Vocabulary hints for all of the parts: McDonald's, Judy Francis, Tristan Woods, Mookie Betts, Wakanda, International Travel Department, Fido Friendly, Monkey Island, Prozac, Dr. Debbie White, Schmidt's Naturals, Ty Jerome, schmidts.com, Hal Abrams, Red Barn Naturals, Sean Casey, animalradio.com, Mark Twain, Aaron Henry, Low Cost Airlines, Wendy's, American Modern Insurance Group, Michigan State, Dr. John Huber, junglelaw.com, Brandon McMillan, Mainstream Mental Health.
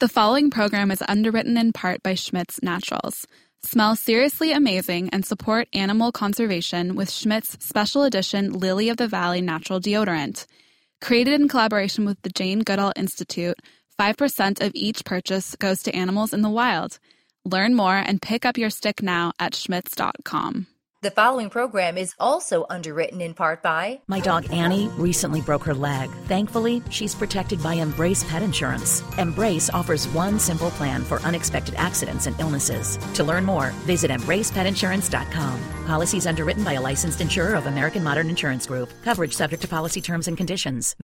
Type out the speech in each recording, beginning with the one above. The following program is underwritten in part by Schmidt's Naturals. Smell seriously amazing and support animal conservation with Schmidt's Special Edition Lily of the Valley Natural Deodorant. Created in collaboration with the Jane Goodall Institute, 5% of each purchase goes to animals in the wild. Learn more and pick up your stick now at schmidts.com. The following program is also underwritten in part by... My dog Annie recently broke her leg. Thankfully, she's protected by Embrace Pet Insurance. Embrace offers one simple plan for unexpected accidents and illnesses. To learn more, visit embracepetinsurance.com. Policies underwritten by a licensed insurer of American Modern Insurance Group. Coverage subject to policy terms and conditions.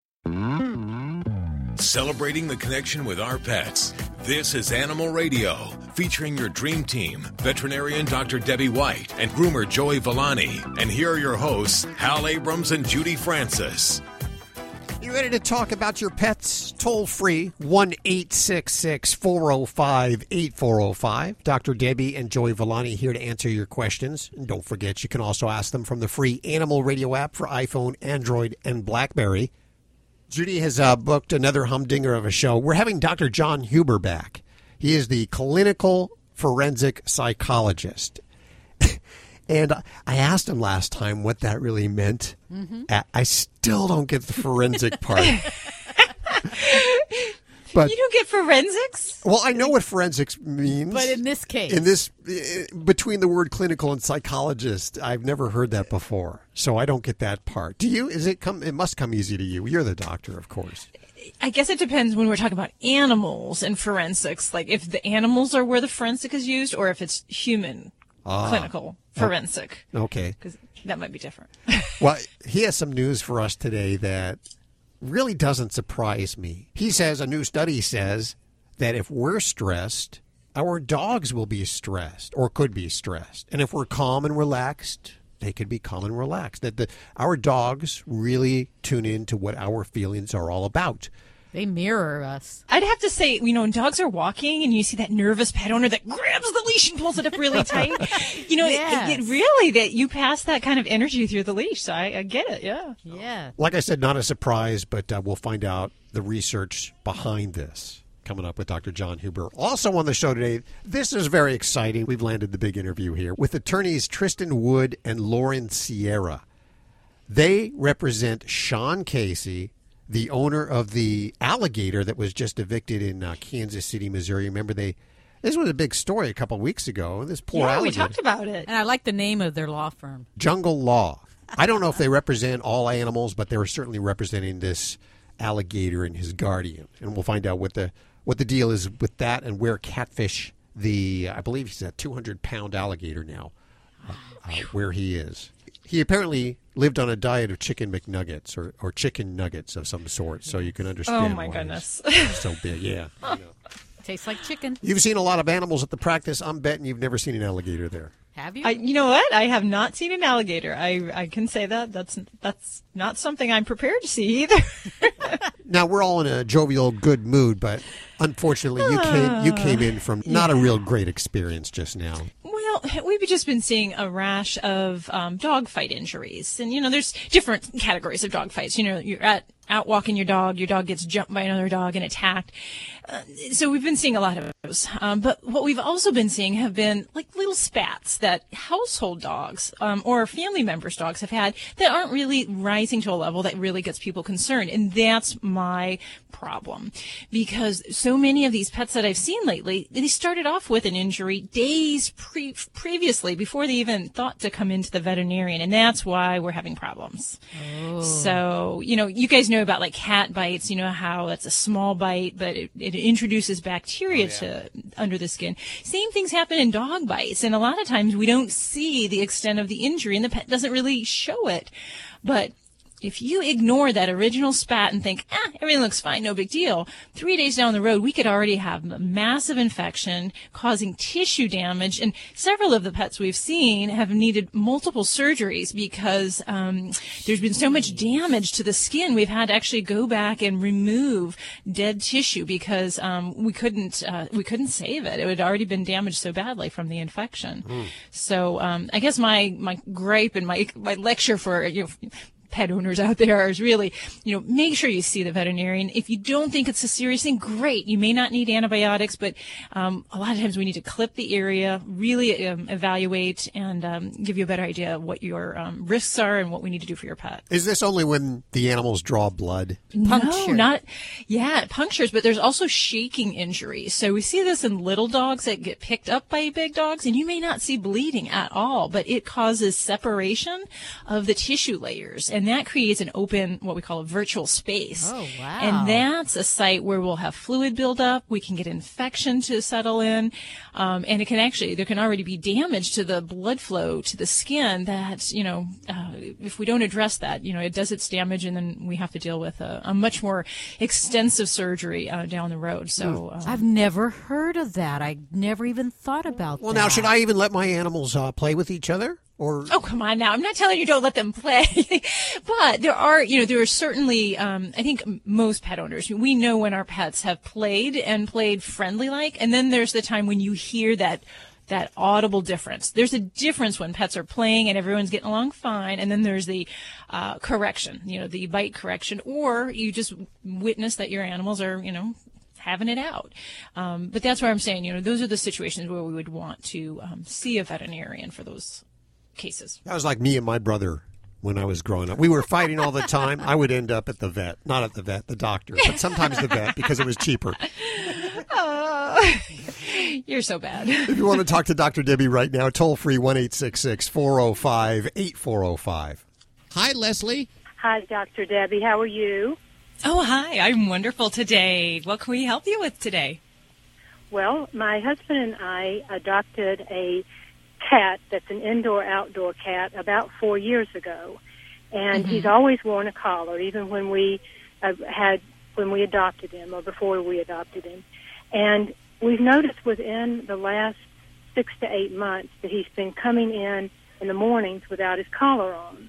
Celebrating the connection with our pets. This is Animal Radio, featuring your dream team, veterinarian Dr. Debbie White and groomer Joey Villani. And here are your hosts, Hal Abrams and Judy Francis. You ready to talk about your pets? Toll free, 1-866-405-8405. Dr. Debbie and Joey Villani here to answer your questions. And don't forget, you can also ask them from the free Animal Radio app for iPhone, Android, and BlackBerry. Judy has booked another humdinger of a show. We're having Dr. John Huber back. He is the clinical forensic psychologist. And I asked him last time what that really meant. Mm-hmm. I still don't get the forensic part. But, you don't get forensics? Well, I know what forensics means. But in this case. In this, between the word clinical and psychologist, I've never heard that before. So I don't get that part. Do you? It must come easy to you. You're the doctor, of course. I guess it depends when we're talking about animals and forensics. Like if the animals are where the forensic is used or if it's human clinical forensic. Okay. Because that might be different. Well, he has some news for us today that really doesn't surprise me. He says a new study says that if we're stressed, our dogs will be stressed or could be stressed. And if we're calm and relaxed, they could be calm and relaxed. That our dogs really tune in to what our feelings are all about. They mirror us. I'd have to say, when dogs are walking and you see that nervous pet owner that grabs the leash and pulls it up really tight, yes. It really that you pass that kind of energy through the leash. So I get it. Yeah. Yeah. Like I said, not a surprise, but we'll find out the research behind this coming up with Dr. John Huber. Also on the show today, this is very exciting. We've landed the big interview here with attorneys Tristan Woods and Lauren Sierra. They represent Sean Casey, the owner of the alligator that was just evicted in Kansas City, Missouri. Remember, this was a big story a couple of weeks ago. This poor alligator. Yeah, we talked about it. And I like the name of their law firm. Jungle Law. I don't know if they represent all animals, but they were certainly representing this alligator and his guardian. And we'll find out what the deal is with that and where Catfish, I believe he's a 200-pound alligator now, where he is. He apparently lived on a diet of chicken McNuggets or chicken nuggets of some sort, so you can understand why goodness. It's so big. Yeah. Tastes like chicken. You've seen a lot of animals at the practice. I'm betting you've never seen an alligator there. Have you? You know what? I have not seen an alligator. I can say that. That's not something I'm prepared to see either. Now, we're all in a jovial, good mood, but unfortunately, you came in from not a real great experience just now. We've just been seeing a rash of dog fight injuries. And, there's different categories of dog fights. You're out walking your dog gets jumped by another dog and attacked. So we've been seeing a lot of those. But what we've also been seeing have been like little spats that household dogs or family members' dogs have had that aren't really rising to a level that really gets people concerned. And that's my problem, because so many of these pets that I've seen lately, they started off with an injury days previously before they even thought to come into the veterinarian. And that's why we're having problems. Oh. So, you guys know about like cat bites, how that's a small bite, but it introduces bacteria to under the skin. Same things happen in dog bites. And a lot of times we don't see the extent of the injury and the pet doesn't really show it. But if you ignore that original spat and think, everything looks fine, no big deal, 3 days down the road, we could already have a massive infection causing tissue damage. And several of the pets we've seen have needed multiple surgeries because there's been so much damage to the skin. We've had to actually go back and remove dead tissue because we couldn't save it. It had already been damaged so badly from the infection. Mm. So I guess my gripe and my lecture for pet owners out there is really, you know, make sure you see the veterinarian. If you don't think it's a serious thing, great. You may not need antibiotics, but a lot of times we need to clip the area, really evaluate, and give you a better idea of what your risks are and what we need to do for your pet. Is this only when the animals draw blood? Puncture. No, not, yeah, it punctures, but there's also shaking injuries. So we see this in little dogs that get picked up by big dogs, and you may not see bleeding at all, but it causes separation of the tissue layers, and that creates an open, what we call a virtual space. Oh, wow. And that's a site where we'll have fluid buildup, we can get infection to settle in, and it can actually, there can already be damage to the blood flow to the skin that, you know, if we don't address that, you know, it does its damage, and then we have to deal with a much more extensive surgery down the road. So I've never heard of that. I never even thought about that. Well, now, should I even let my animals play with each other? Or... Oh, come on now. I'm not telling you don't let them play. But there are, you know, there are certainly, I think most pet owners, we know when our pets have played and played friendly-like, and then there's the time when you hear that audible difference. There's a difference when pets are playing and everyone's getting along fine, and then there's the correction, you know, the bite correction, or you just witness that your animals are, you know, having it out. But that's where I'm saying, you know, those are the situations where we would want to see a veterinarian for those cases. That was like me and my brother when I was growing up. We were fighting all the time. I would end up at the vet, not at the vet, the doctor, but sometimes the vet because it was cheaper. You're so bad. If you want to talk to Dr. Debbie right now, toll free 1-866-405-8405. Hi, Leslie. Hi, Dr. Debbie. How are you? Oh, hi. I'm wonderful today. What can we help you with today? Well, my husband and I adopted a cat that's an indoor-outdoor cat about 4 years ago, and he's always worn a collar, even when we adopted him or before we adopted him. And we've noticed within the last 6 to 8 months that he's been coming in the mornings without his collar on.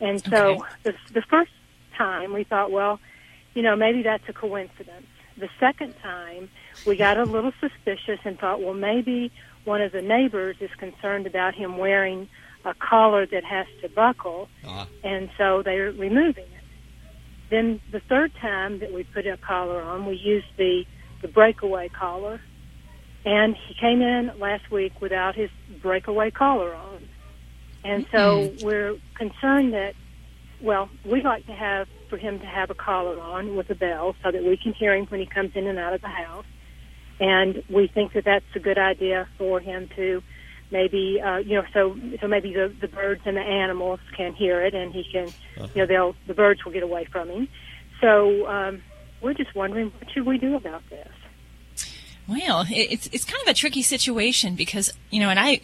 And so the first time we thought, well, you know, maybe that's a coincidence. The second time we got a little suspicious and thought, well, maybe one of the neighbors is concerned about him wearing a collar that has to buckle, and so they're removing it. Then the third time that we put a collar on, we used the breakaway collar, and he came in last week without his breakaway collar on. And so we're concerned that, well, we'd like to have for him to have a collar on with a bell so that we can hear him when he comes in and out of the house. And we think that that's a good idea for him to maybe, you know, so maybe the birds and the animals can hear it, and he can, you know, the birds will get away from him. So we're just wondering, what should we do about this? Well, it's kind of a tricky situation because, you know, and I've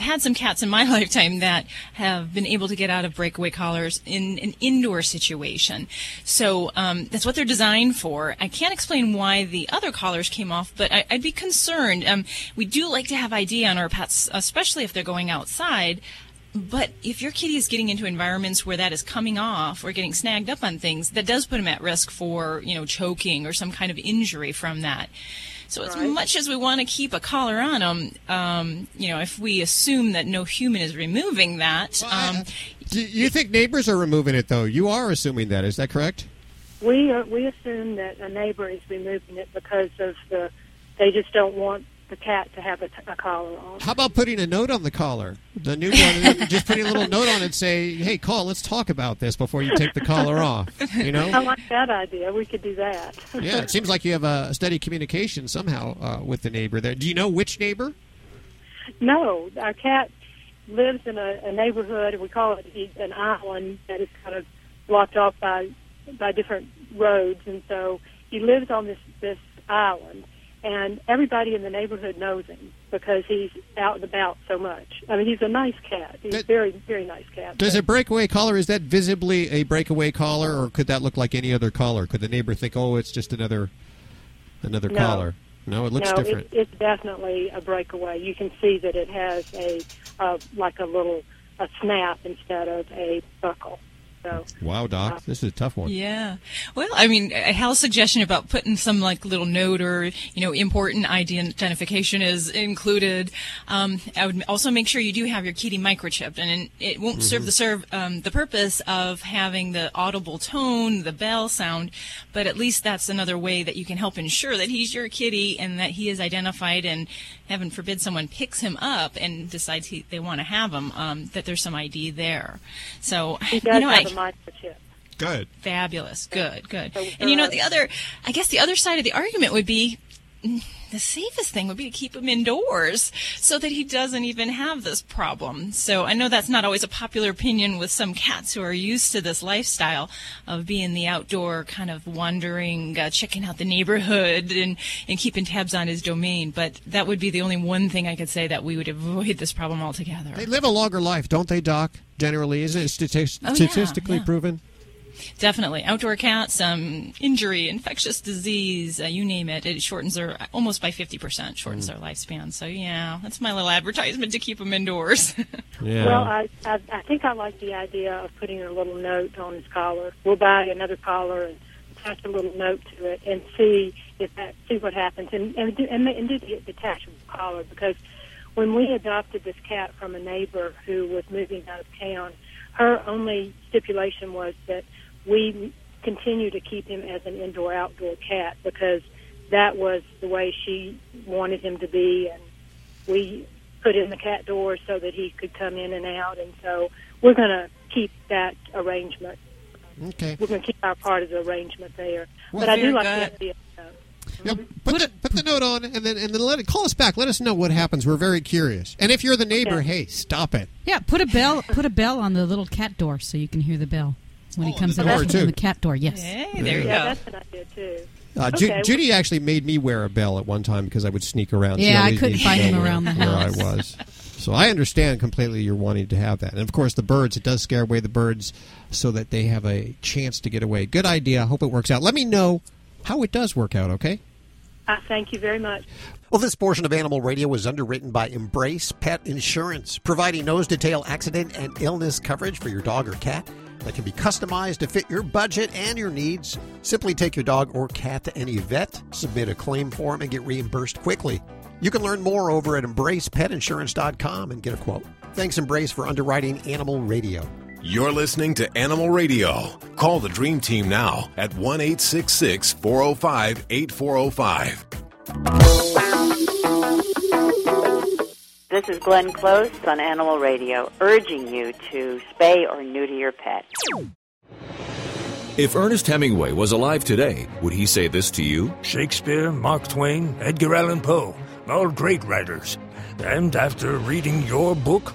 had some cats in my lifetime that have been able to get out of breakaway collars in an indoor situation. So that's what they're designed for. I can't explain why the other collars came off, but I'd be concerned. We do like to have ID on our pets, especially if they're going outside. But if your kitty is getting into environments where that is coming off or getting snagged up on things, that does put him at risk for, you know, choking or some kind of injury from that. So as much as we want to keep a collar on him, you know, if we assume that no human is removing that. Well, do you think neighbors are removing it, though? You are assuming that. Is that correct? We assume that a neighbor is removing it because of they just don't want the cat to have a collar on. How about putting a note on the collar? The new one, just putting a little note on it and say, hey, call, let's talk about this before you take the collar off, you know? I like that idea. We could do that. Yeah, it seems like you have a steady communication somehow with the neighbor there. Do you know which neighbor? No. Our cat lives in a neighborhood, we call it an island that is kind of blocked off by different roads, and so he lives on this island. And everybody in the neighborhood knows him because he's out and about so much. I mean, he's a nice cat. He's a very, very nice cat. Does a breakaway collar, is that visibly a breakaway collar, or could that look like any other collar? Could the neighbor think, oh, it's just another collar? No, it looks different. It's definitely a breakaway. You can see that it has a like a little snap instead of a buckle. So, wow, Doc, this is a tough one. Yeah. Well, I mean, Hal's suggestion about putting some like little note or, you know, important identification is included. I would also make sure you do have your kitty microchipped, and it won't serve the purpose of having the audible tone, the bell sound, but at least that's another way that you can help ensure that he's your kitty and that he is identified, and heaven forbid someone picks him up and decides they want to have him, that there's some ID there. So, he does have a microchip. Good. Fabulous. Good, good. And, you know, the other side of the argument would be the safest thing would be to keep him indoors so that he doesn't even have this problem. So I know that's not always a popular opinion with some cats who are used to this lifestyle of being the outdoor kind of wandering, checking out the neighborhood and keeping tabs on his domain. But that would be the only one thing I could say that we would avoid this problem altogether. They live a longer life, don't they, Doc? Generally, isn't it statistically proven? Definitely. Outdoor cats, injury, infectious disease, you name it, it shortens their, almost by 50%, shortens their lifespan. So, yeah, that's my little advertisement to keep them indoors. Yeah. Well, I think I like the idea of putting a little note on his collar. We'll buy another collar and attach a little note to it and see what happens. And do the detachable collar, because when we adopted this cat from a neighbor who was moving out of town, her only stipulation was that we continue to keep him as an indoor-outdoor cat because that was the way she wanted him to be, and we put in the cat door so that he could come in and out, and so we're going to keep that arrangement. Okay. We're going to keep our part of the arrangement there. Well, but I do like the idea. Now, put the note on, and then call us back. Let us know what happens. We're very curious. And if you're the neighbor, hey, stop it. Yeah, put a bell on the little cat door so you can hear the bell when he comes out from the cat door. Yes. Hey, there you go. That's an idea too. Judy actually made me wear a bell at one time because I would sneak around. Yeah, I couldn't find him around the house where I was. So I understand completely you're wanting to have that. And, of course, the birds, it does scare away the birds so that they have a chance to get away. Good idea. I hope it works out. Let me know how it does work out, okay? Thank you very much. Well, this portion of Animal Radio was underwritten by Embrace Pet Insurance, providing nose-to-tail accident and illness coverage for your dog or cat that can be customized to fit your budget and your needs. Simply take your dog or cat to any vet, submit a claim form, and get reimbursed quickly. You can learn more over at embracepetinsurance.com and get a quote. Thanks, Embrace, for underwriting Animal Radio. You're listening to Animal Radio. Call the Dream Team now at 1-866-405-8405. This is Glenn Close on Animal Radio, urging you to spay or neuter your pet. If Ernest Hemingway was alive today, would he say this to you? Shakespeare, Mark Twain, Edgar Allan Poe, all great writers. And after reading your book,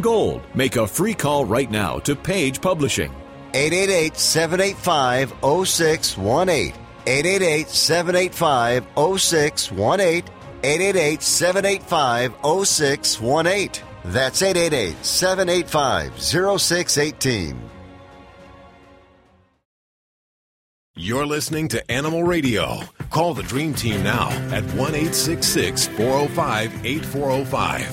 gold. Make a free call right now to Page Publishing. 888-785-0618. 888-785-0618. 888-785-0618. That's 888-785-0618. You're listening to Animal Radio. Call the Dream Team now at 1-866-405-8405.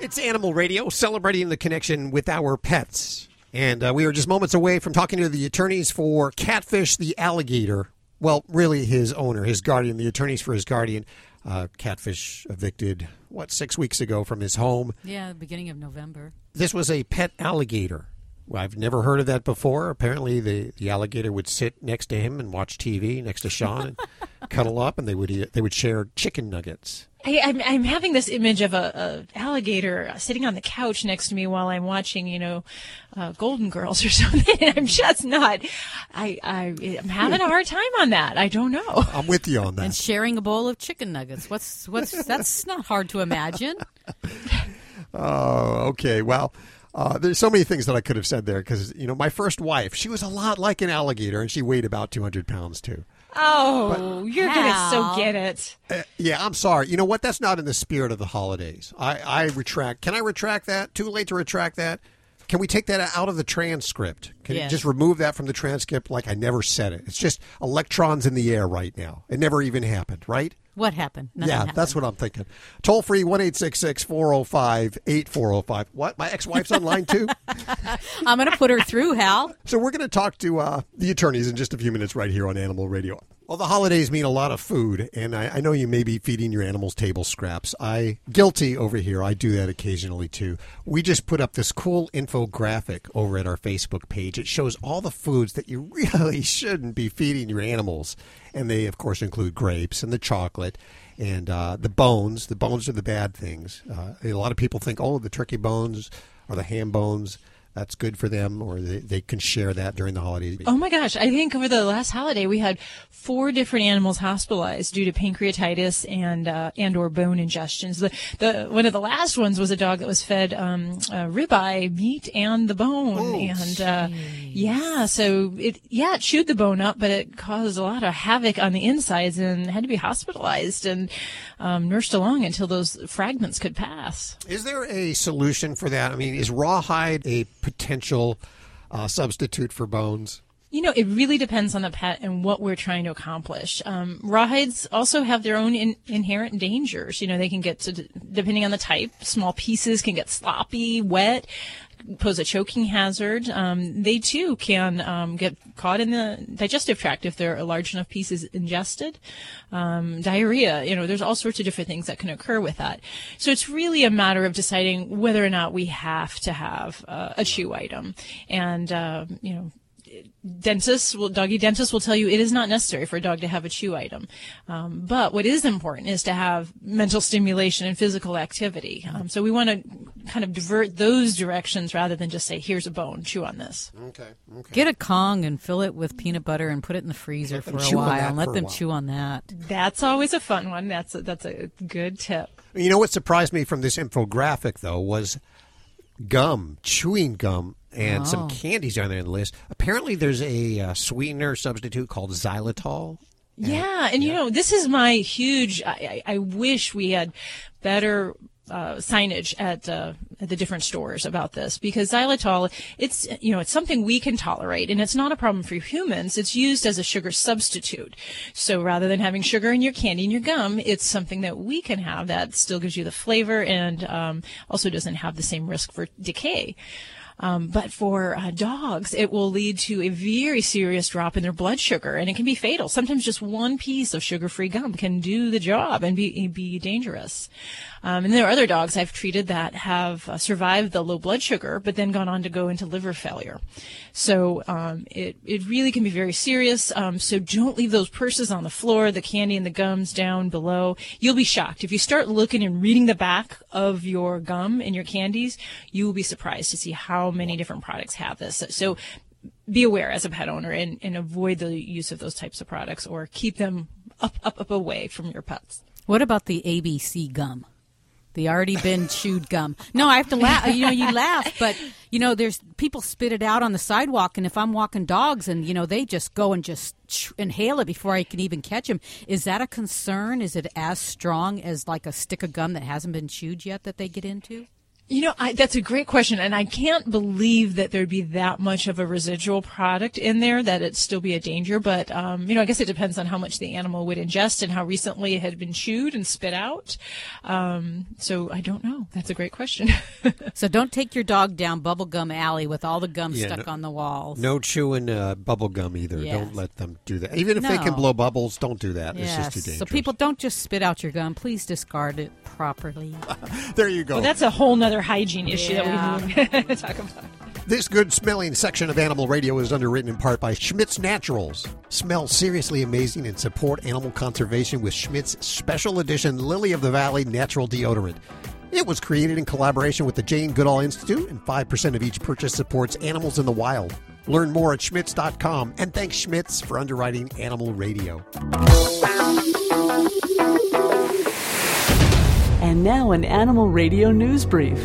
It's Animal Radio, celebrating the connection with our pets. And we are just moments away from talking to the attorneys for Catfish the Alligator. Well, really his owner, his guardian, the attorneys for his guardian. Catfish evicted, 6 weeks ago from his home? Yeah, the beginning of November. This was a pet alligator. I've never heard of that before. Apparently the alligator would sit next to him and watch TV next to Sean and cuddle up, and they would share chicken nuggets. I'm having this image of a alligator sitting on the couch next to me while I'm watching, Golden Girls or something. I'm just not. I'm having a hard time on that. I don't know. I'm with you on that. And sharing a bowl of chicken nuggets. What's that's not hard to imagine. Oh, okay. Well. There's so many things that I could have said there because, my first wife, she was a lot like an alligator and she weighed about 200 pounds too. Oh, but, you're going to so get it. Yeah, I'm sorry. You know what? That's not in the spirit of the holidays. I retract. Can I retract that? Too late to retract that? Can we take that out of the transcript? Can you just remove that from the transcript like I never said it? It's just electrons in the air right now. It never even happened, right? What happened? Nothing happened. That's what I'm thinking. Toll free 1-866-405-8405. What? My ex-wife's online too? I'm going to put her through, Hal. So we're going to talk to the attorneys in just a few minutes right here on Animal Radio. Well, the holidays mean a lot of food, and I know you may be feeding your animals table scraps. Guilty over here. I do that occasionally too. We just put up this cool infographic over at our Facebook page. It shows all the foods that you really shouldn't be feeding your animals. And they, of course, include grapes and the chocolate and the bones. The bones are the bad things. A lot of people think, the turkey bones or the ham bones, that's good for them, or they can share that during the holidays. Oh, my gosh. I think over the last holiday, we had 4 different animals hospitalized due to pancreatitis and or bone ingestions. One of the last ones was a dog that was fed ribeye meat and the bone. Oh, and, so it chewed the bone up, but it caused a lot of havoc on the insides and had to be hospitalized and nursed along until those fragments could pass. Is there a solution for that? I mean, is rawhide a potential substitute for bones? It really depends on the pet and what we're trying to accomplish. Rawhides also have their own inherent dangers. They can get, depending on the type, small pieces can get sloppy, wet, pose a choking hazard. They too can get caught in the digestive tract if they're large enough pieces ingested. Diarrhea, there's all sorts of different things that can occur with that. So it's really a matter of deciding whether or not we have to have a chew item. And, doggy dentists will tell you it is not necessary for a dog to have a chew item. But what is important is to have mental stimulation and physical activity. So we want to kind of divert those directions rather than just say, here's a bone, chew on this. Okay. Get a Kong and fill it with peanut butter and put it in the freezer for a while and let them chew on that. That's always a fun one. That's a good tip. What surprised me from this infographic, though, was gum, chewing gum. And some candies on their list. Apparently, there's a sweetener substitute called xylitol. This is my huge. I wish we had better signage at the different stores about this, because xylitol, it's something we can tolerate, and it's not a problem for humans. It's used as a sugar substitute. So rather than having sugar in your candy and your gum, it's something that we can have that still gives you the flavor and also doesn't have the same risk for decay. But for dogs, it will lead to a very serious drop in their blood sugar, and it can be fatal. Sometimes just one piece of sugar-free gum can do the job and be dangerous. And there are other dogs I've treated that have survived the low blood sugar, but then gone on to go into liver failure. So it really can be very serious. So don't leave those purses on the floor, the candy and the gums down below. You'll be shocked. If you start looking and reading the back of your gum and your candies, you will be surprised to see how many different products have this. So be aware as a pet owner and avoid the use of those types of products, or keep them up away from your pets. What about the ABC gum? The already been chewed gum. No, I have to laugh. You laugh, but there's people spit it out on the sidewalk, and if I'm walking dogs, and they just go and just inhale it before I can even catch them. Is that a concern? Is it as strong as like a stick of gum that hasn't been chewed yet that they get into? That's a great question, and I can't believe that there'd be that much of a residual product in there that it'd still be a danger, but, I guess it depends on how much the animal would ingest and how recently it had been chewed and spit out. So I don't know. That's a great question. So don't take your dog down Bubblegum Alley with all the gum stuck on the walls. No chewing bubblegum either. Yes. Don't let them do that. Even if they can blow bubbles, don't do that. Yes. It's just too dangerous. So people, don't just spit out your gum. Please discard it properly. There you go. Well, that's a whole nother hygiene issue that we talk about. This good smelling section of Animal Radio is underwritten in part by Schmidt's Naturals. Smell seriously amazing and support animal conservation with Schmidt's special edition Lily of the Valley Natural Deodorant. It was created in collaboration with the Jane Goodall Institute, and 5% of each purchase supports animals in the wild. Learn more at schmidts.com, and thanks Schmidt's for underwriting Animal Radio. And now an Animal Radio news brief.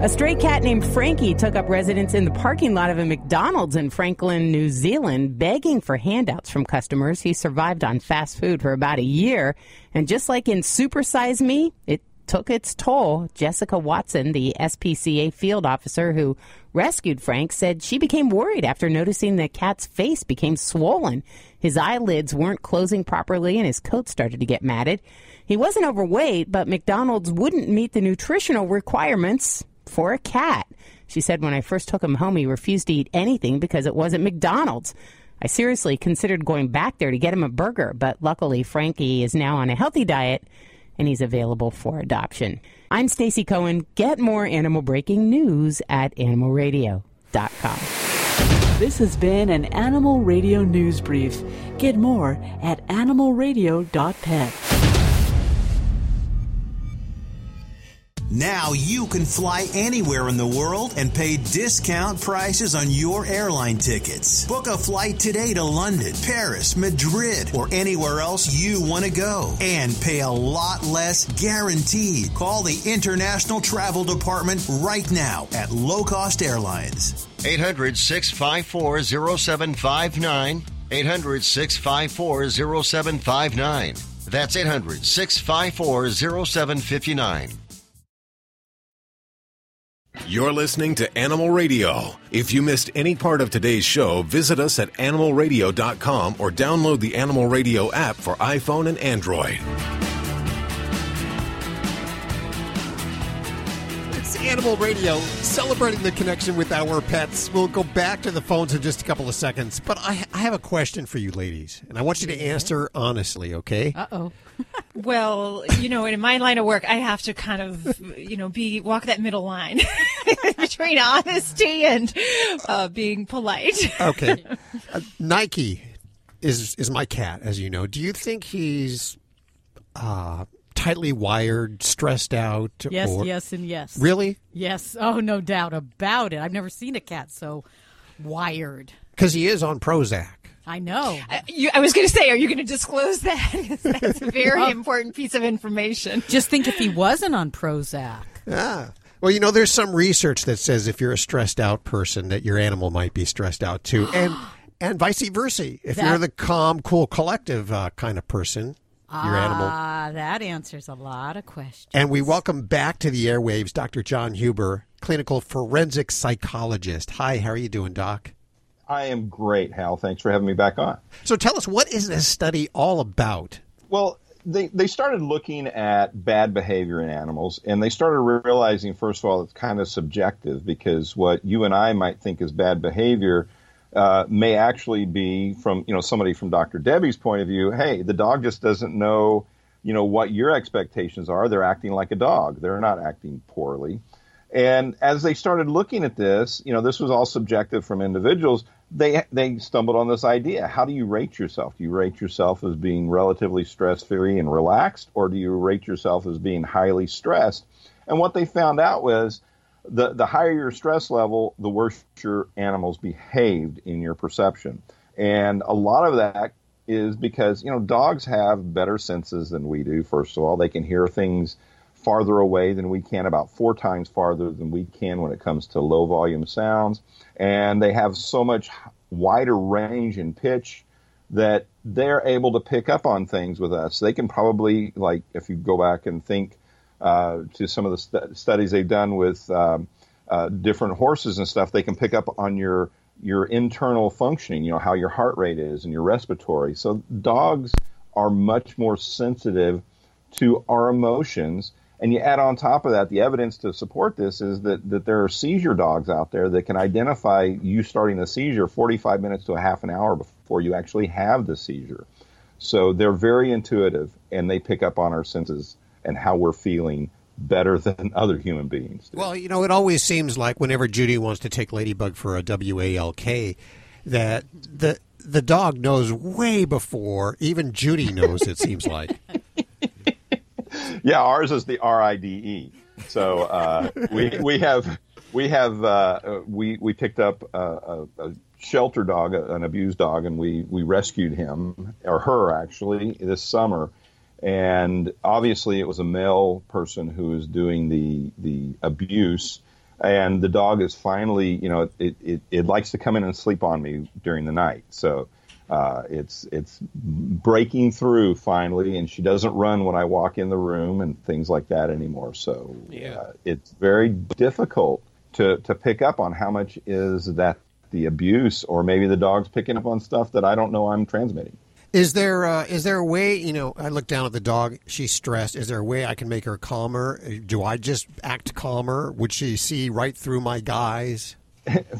A stray cat named Frankie took up residence in the parking lot of a McDonald's in Franklin, New Zealand, begging for handouts from customers. He survived on fast food for about a year, and just like in Super Size Me, it took its toll. Jessica Watson, the SPCA field officer who rescued Frank, said she became worried after noticing the cat's face became swollen. His eyelids weren't closing properly and his coat started to get matted. He wasn't overweight, but McDonald's wouldn't meet the nutritional requirements for a cat. She said, when I first took him home, he refused to eat anything because it wasn't McDonald's. I seriously considered going back there to get him a burger, but luckily Frankie is now on a healthy diet and he's available for adoption. I'm Stacey Cohen. Get more animal breaking news at animalradio.com. This has been an Animal Radio News Brief. Get more at animalradio.pet. Now you can fly anywhere in the world and pay discount prices on your airline tickets. Book a flight today to London, Paris, Madrid, or anywhere else you want to go and pay a lot less guaranteed. Call the International Travel Department right now at Low Cost Airlines. 800-654-0759. 800-654-0759. That's 800-654-0759. You're listening to Animal Radio. If you missed any part of today's show, visit us at animalradio.com or download the Animal Radio app for iPhone and Android. It's Animal Radio, celebrating the connection with our pets. We'll go back to the phones in just a couple of seconds, but I have a question for you ladies, and I want you to answer honestly, okay? Uh-oh. Well, you know, in my line of work, I have to kind of, you know, walk that middle line between honesty and being polite. Okay. Nike is my cat, as you know. Do you think he's tightly wired, stressed out? Yes, or... yes, and yes. Really? Yes. Oh, no doubt about it. I've never seen a cat so wired. Because he is on Prozac. I know. I was going to say, are you going to disclose that? That's a very important piece of information. Just think if he wasn't on Prozac. Yeah. Well, you know, there's some research that says if you're a stressed out person, that your animal might be stressed out too. And vice versa. If you're the calm, cool, collective kind of person, your animal. That answers a lot of questions. And we welcome back to the airwaves Dr. John Huber, clinical forensic psychologist. Hi, how are you doing, Doc? I am great, Hal. Thanks for having me back on. So tell us, what is this study all about? Well, they started looking at bad behavior in animals, and they started realizing, first of all, it's kind of subjective, because what you and I might think is bad behavior may actually be, from somebody from Dr. Debbie's point of view, hey, the dog just doesn't know, what your expectations are. They're acting like a dog. They're not acting poorly. And as they started looking at this, this was all subjective from individuals. They stumbled on this idea. How do you rate yourself? Do you rate yourself as being relatively stress-free and relaxed, or do you rate yourself as being highly stressed? And what they found out was the higher your stress level, the worse your animals behaved in your perception. And a lot of that is because, dogs have better senses than we do. First of all, they can hear things farther away than we can, about 4 times farther than we can when it comes to low volume sounds. And they have so much wider range in pitch that they're able to pick up on things with us. They can probably, like, if you go back and think to some of the studies they've done with different horses and stuff, they can pick up on your internal functioning, how your heart rate is and your respiratory. So dogs are much more sensitive to our emotions. And you add on top of that, the evidence to support this is that there are seizure dogs out there that can identify you starting a seizure 45 minutes to a half an hour before you actually have the seizure. So they're very intuitive, and they pick up on our senses and how we're feeling better than other human beings do. Well, you know, it always seems like whenever Judy wants to take Ladybug for a walk, that the dog knows way before even Judy knows, it seems like. Yeah, ours is the R-I-D-E. So we picked up a shelter dog, an abused dog, and we rescued him, or her actually, this summer. And obviously it was a male person who was doing the abuse. And the dog is finally, you know, it likes to come in and sleep on me during the night. So it's breaking through finally, and she doesn't run when I walk in the room and things like that anymore. So it's very difficult to pick up on how much is that the abuse, or maybe the dog's picking up on stuff that I don't know I'm transmitting. Is there a way, you know, I look down at the dog, she's stressed. Is there a way I can make her calmer? Do I just act calmer? Would she see right through my guise?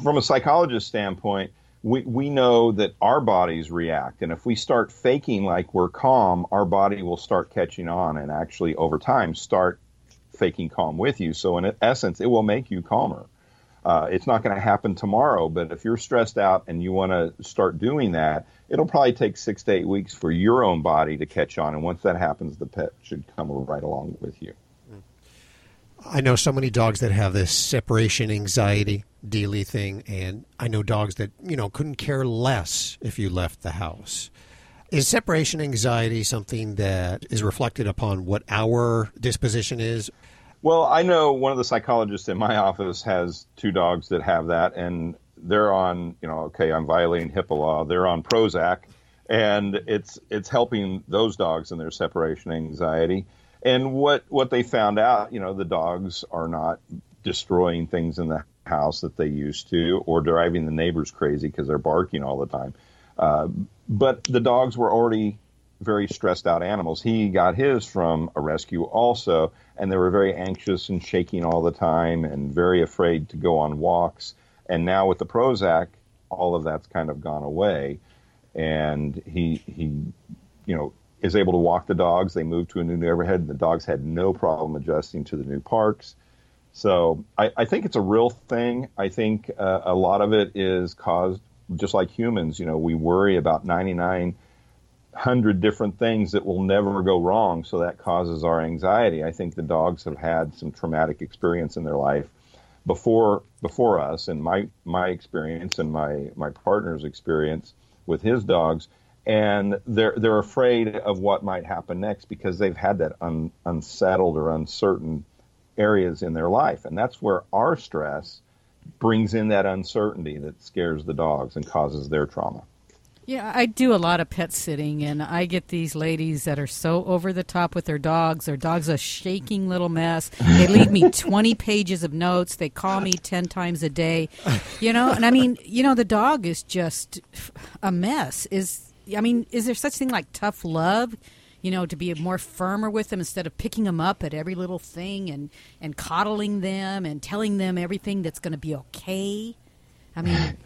From a psychologist's standpoint, we know that our bodies react. And if we start faking like we're calm, our body will start catching on and actually over time start faking calm with you. So in essence, it will make you calmer. It's not going to happen tomorrow, but if you're stressed out and you want to start doing that, it'll probably take 6 to 8 weeks for your own body to catch on. And once that happens, the pet should come right along with you. I know so many dogs that have this separation anxiety daily thing, and I know dogs that, you know, couldn't care less if you left the house. Is separation anxiety something that is reflected upon what our disposition is? Well, I know one of the psychologists in my office has two dogs that have that, and they're on, you know, okay, I'm violating HIPAA law. They're on Prozac, and it's helping those dogs in their separation anxiety. And what they found out, you know, the dogs are not destroying things in the house that they used to, or driving the neighbors crazy because they're barking all the time. But the dogs were already very stressed out animals. He got his from a rescue also, and they were very anxious and shaking all the time and very afraid to go on walks. And now with the Prozac, all of that's kind of gone away. And he you know, is able to walk the dogs. They moved to a new neighborhood, and the dogs had no problem adjusting to the new parks. So I think it's a real thing. I think a lot of it is caused, just like humans, you know, we worry about 99 hundred different things that will never go wrong, so that causes our anxiety. I think the dogs have had some traumatic experience in their life before us, and my experience and my partner's experience with his dogs, and they're afraid of what might happen next because they've had that unsettled or uncertain areas in their life, and that's where our stress brings in that uncertainty that scares the dogs and causes their trauma. Yeah, I do a lot of pet sitting, and I get these ladies that are so over the top with their dogs. Their dog's a shaking little mess. They leave me 20 pages of notes. They call me 10 times a day, you know. And I mean, you know, the dog is just a mess. Is there such thing like tough love, you know, to be more firmer with them instead of picking them up at every little thing and coddling them and telling them everything that's going to be okay? I mean,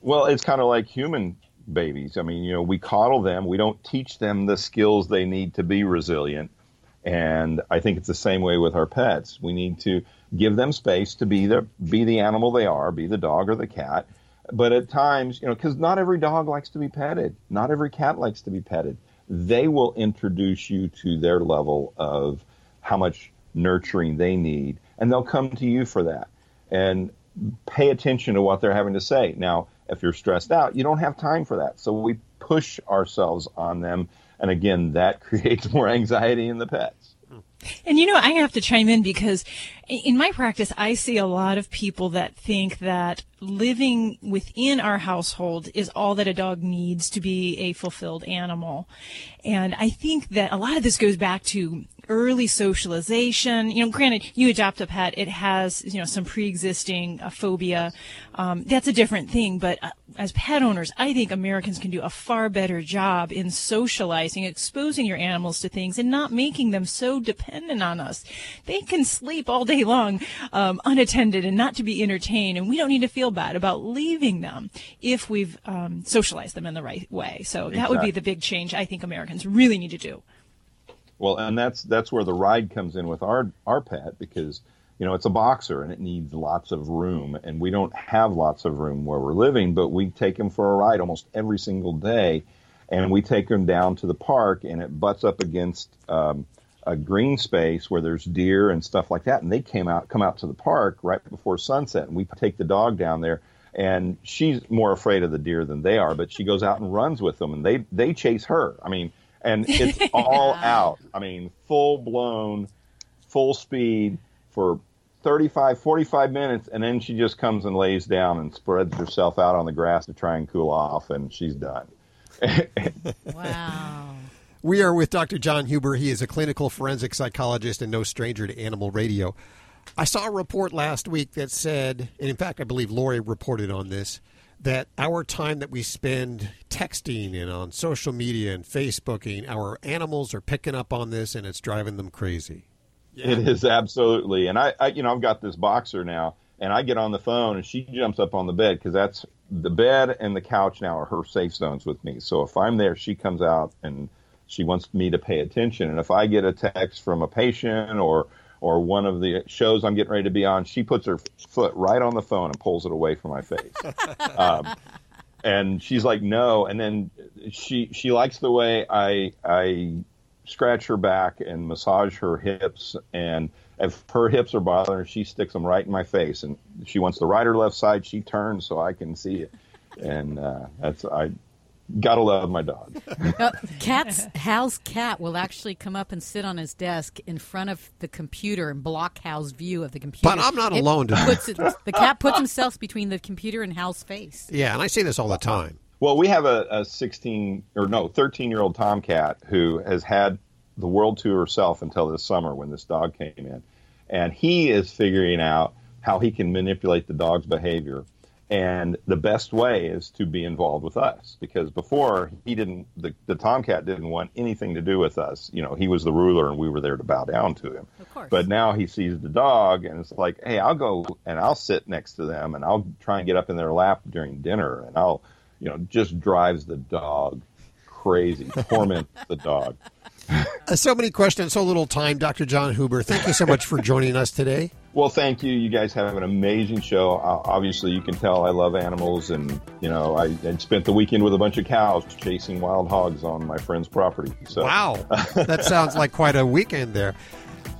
well, it's kind of like human babies. I mean, you know, we coddle them. We don't teach them the skills they need to be resilient. And I think it's the same way with our pets. We need to give them space to be the animal they are, be the dog or the cat. But at times, you know, because not every dog likes to be petted. Not every cat likes to be petted. They will introduce you to their level of how much nurturing they need. And they'll come to you for that. And pay attention to what they're having to say. Now, if you're stressed out, you don't have time for that. So we push ourselves on them. And again, that creates more anxiety in the pets. And, you know, I have to chime in because in my practice, I see a lot of people that think that living within our household is all that a dog needs to be a fulfilled animal. And I think that a lot of this goes back to early socialization. You know, granted, you adopt a pet, it has, you know, some pre-existing phobia. That's a different thing. But as pet owners, I think Americans can do a far better job in socializing, exposing your animals to things and not making them so dependent on us. They can sleep all day long unattended and not to be entertained. And we don't need to feel bad about leaving them if we've socialized them in the right way. So that would be the big change I think Americans really need to do. Well, and that's where the ride comes in with our pet, because, you know, it's a boxer and it needs lots of room, and we don't have lots of room where we're living, but we take him for a ride almost every single day, and we take him down to the park, and it butts up against a green space where there's deer and stuff like that, and they come out to the park right before sunset, and we take the dog down there, and she's more afraid of the deer than they are, but she goes out and runs with them, and they chase her. I mean, and it's all out. I mean, full-blown, full speed for 35, 45 minutes, and then she just comes and lays down and spreads herself out on the grass to try and cool off, and she's done. Wow. We are with Dr. John Huber. He is a clinical forensic psychologist and no stranger to Animal Radio. I saw a report last week that said, and in fact, I believe Lori reported on this, that our time that we spend texting and on social media and Facebooking, our animals are picking up on this, and it's driving them crazy. Yeah. It is, absolutely. And I you know, I've got this boxer now, and I get on the phone, and she jumps up on the bed, because that's the bed and the couch now are her safe zones with me. So if I'm there, she comes out, and she wants me to pay attention. And if I get a text from a patient or one of the shows I'm getting ready to be on, she puts her foot right on the phone and pulls it away from my face. And she's like, no. And then she likes the way I scratch her back and massage her hips. And if her hips are bothering her, she sticks them right in my face. And she wants the right or left side. She turns so I can see it. And gotta love my dog. Hal's cat will actually come up and sit on his desk in front of the computer and block Hal's view of the computer. But I'm not alone to that. The cat puts himself between the computer and Hal's face. Yeah, and I see this all the time. Well, we have a 13-year-old tomcat who has had the world to herself until this summer when this dog came in. And he is figuring out how he can manipulate the dog's behavior. And the best way is to be involved with us, because before he didn't, the tomcat didn't want anything to do with us. You know, he was the ruler and we were there to bow down to him. Of course. But now he sees the dog and it's like, hey, I'll go and I'll sit next to them and I'll try and get up in their lap during dinner. And I'll, you know, just drives the dog crazy, torments the dog. So many questions, so little time. Dr. John Huber, thank you so much for joining us today. Well, thank you. You guys have an amazing show. Obviously, you can tell I love animals, and, you know, I spent the weekend with a bunch of cows chasing wild hogs on my friend's property. So. Wow. That sounds like quite a weekend there.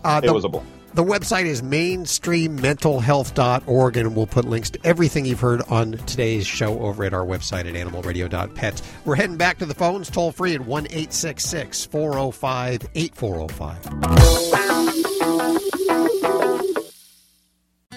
It was a blast. The website is mainstreammentalhealth.org, and we'll put links to everything you've heard on today's show over at our website at animalradio.pets. We're heading back to the phones, toll free at 1-866-405-8405.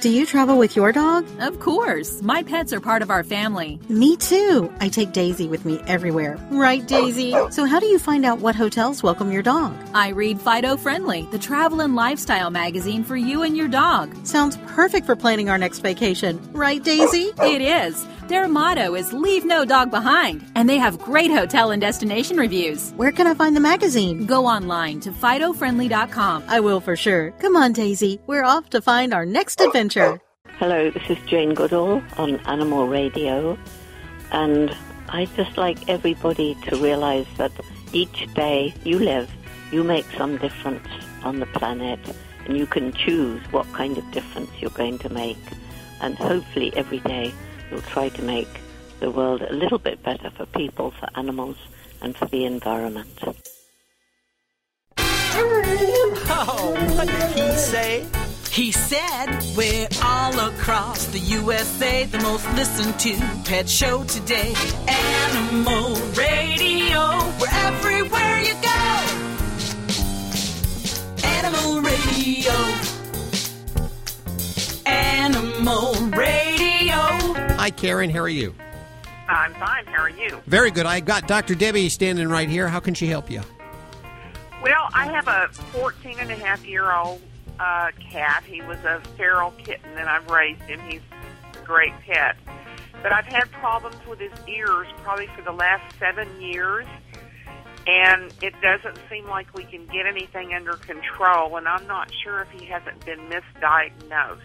Do you travel with your dog? Of course. My pets are part of our family. Me too. I take Daisy with me everywhere. Right, Daisy? So how do you find out what hotels welcome your dog? I read Fido Friendly, the travel and lifestyle magazine for you and your dog. Sounds perfect for planning our next vacation. Right, Daisy? It is. Their motto is leave no dog behind, and they have great hotel and destination reviews. Where can I find the magazine? Go online to FidoFriendly.com. I will for sure. Come on, Daisy. We're off to find our next adventure. Hello, this is Jane Goodall on Animal Radio, and I'd just like everybody to realize that each day you live, you make some difference on the planet, and you can choose what kind of difference you're going to make, and hopefully every day we'll try to make the world a little bit better for people, for animals, and for the environment. Oh, what did he say? He said, we're all across the USA, the most listened to pet show today. Animal Radio, we're everywhere you go. Animal Radio. Animal Radio. Hi, Karen. How are you? I'm fine. How are you? Very good. I got Dr. Debbie standing right here. How can she help you? Well, I have a 14-and-a-half-year-old cat. He was a feral kitten, and I've raised him. He's a great pet. But I've had problems with his ears probably for the last 7 years, and it doesn't seem like we can get anything under control, and I'm not sure if he hasn't been misdiagnosed.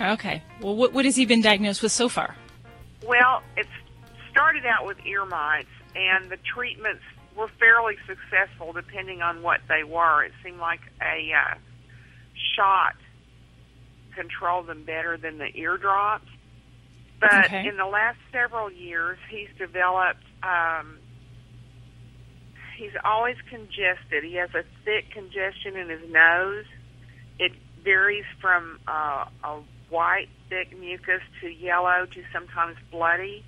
Okay. Well, what has he been diagnosed with so far? Well, it started out with ear mites, and the treatments were fairly successful depending on what they were. It seemed like a shot controlled them better than the eardrops. But in the last several years, he's developed, he's always congested. He has a thick congestion in his nose. It varies from a white, thick mucus to yellow to sometimes bloody.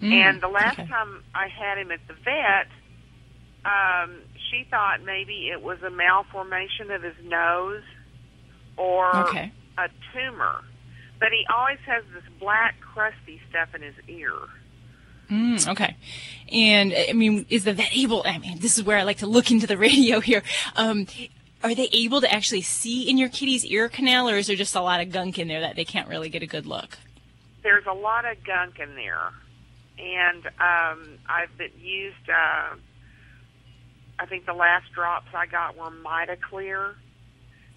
And the last time I had him at the vet, she thought maybe it was a malformation of his nose or a tumor. But he always has this black, crusty stuff in his ear. And, I mean, is the vet able, I mean, this is where I like to look into the radio here. Are they able to actually see in your kitty's ear canal, or is there just a lot of gunk in there that they can't really get a good look? There's a lot of gunk in there. And I've used, I think the last drops I got were MitaClear.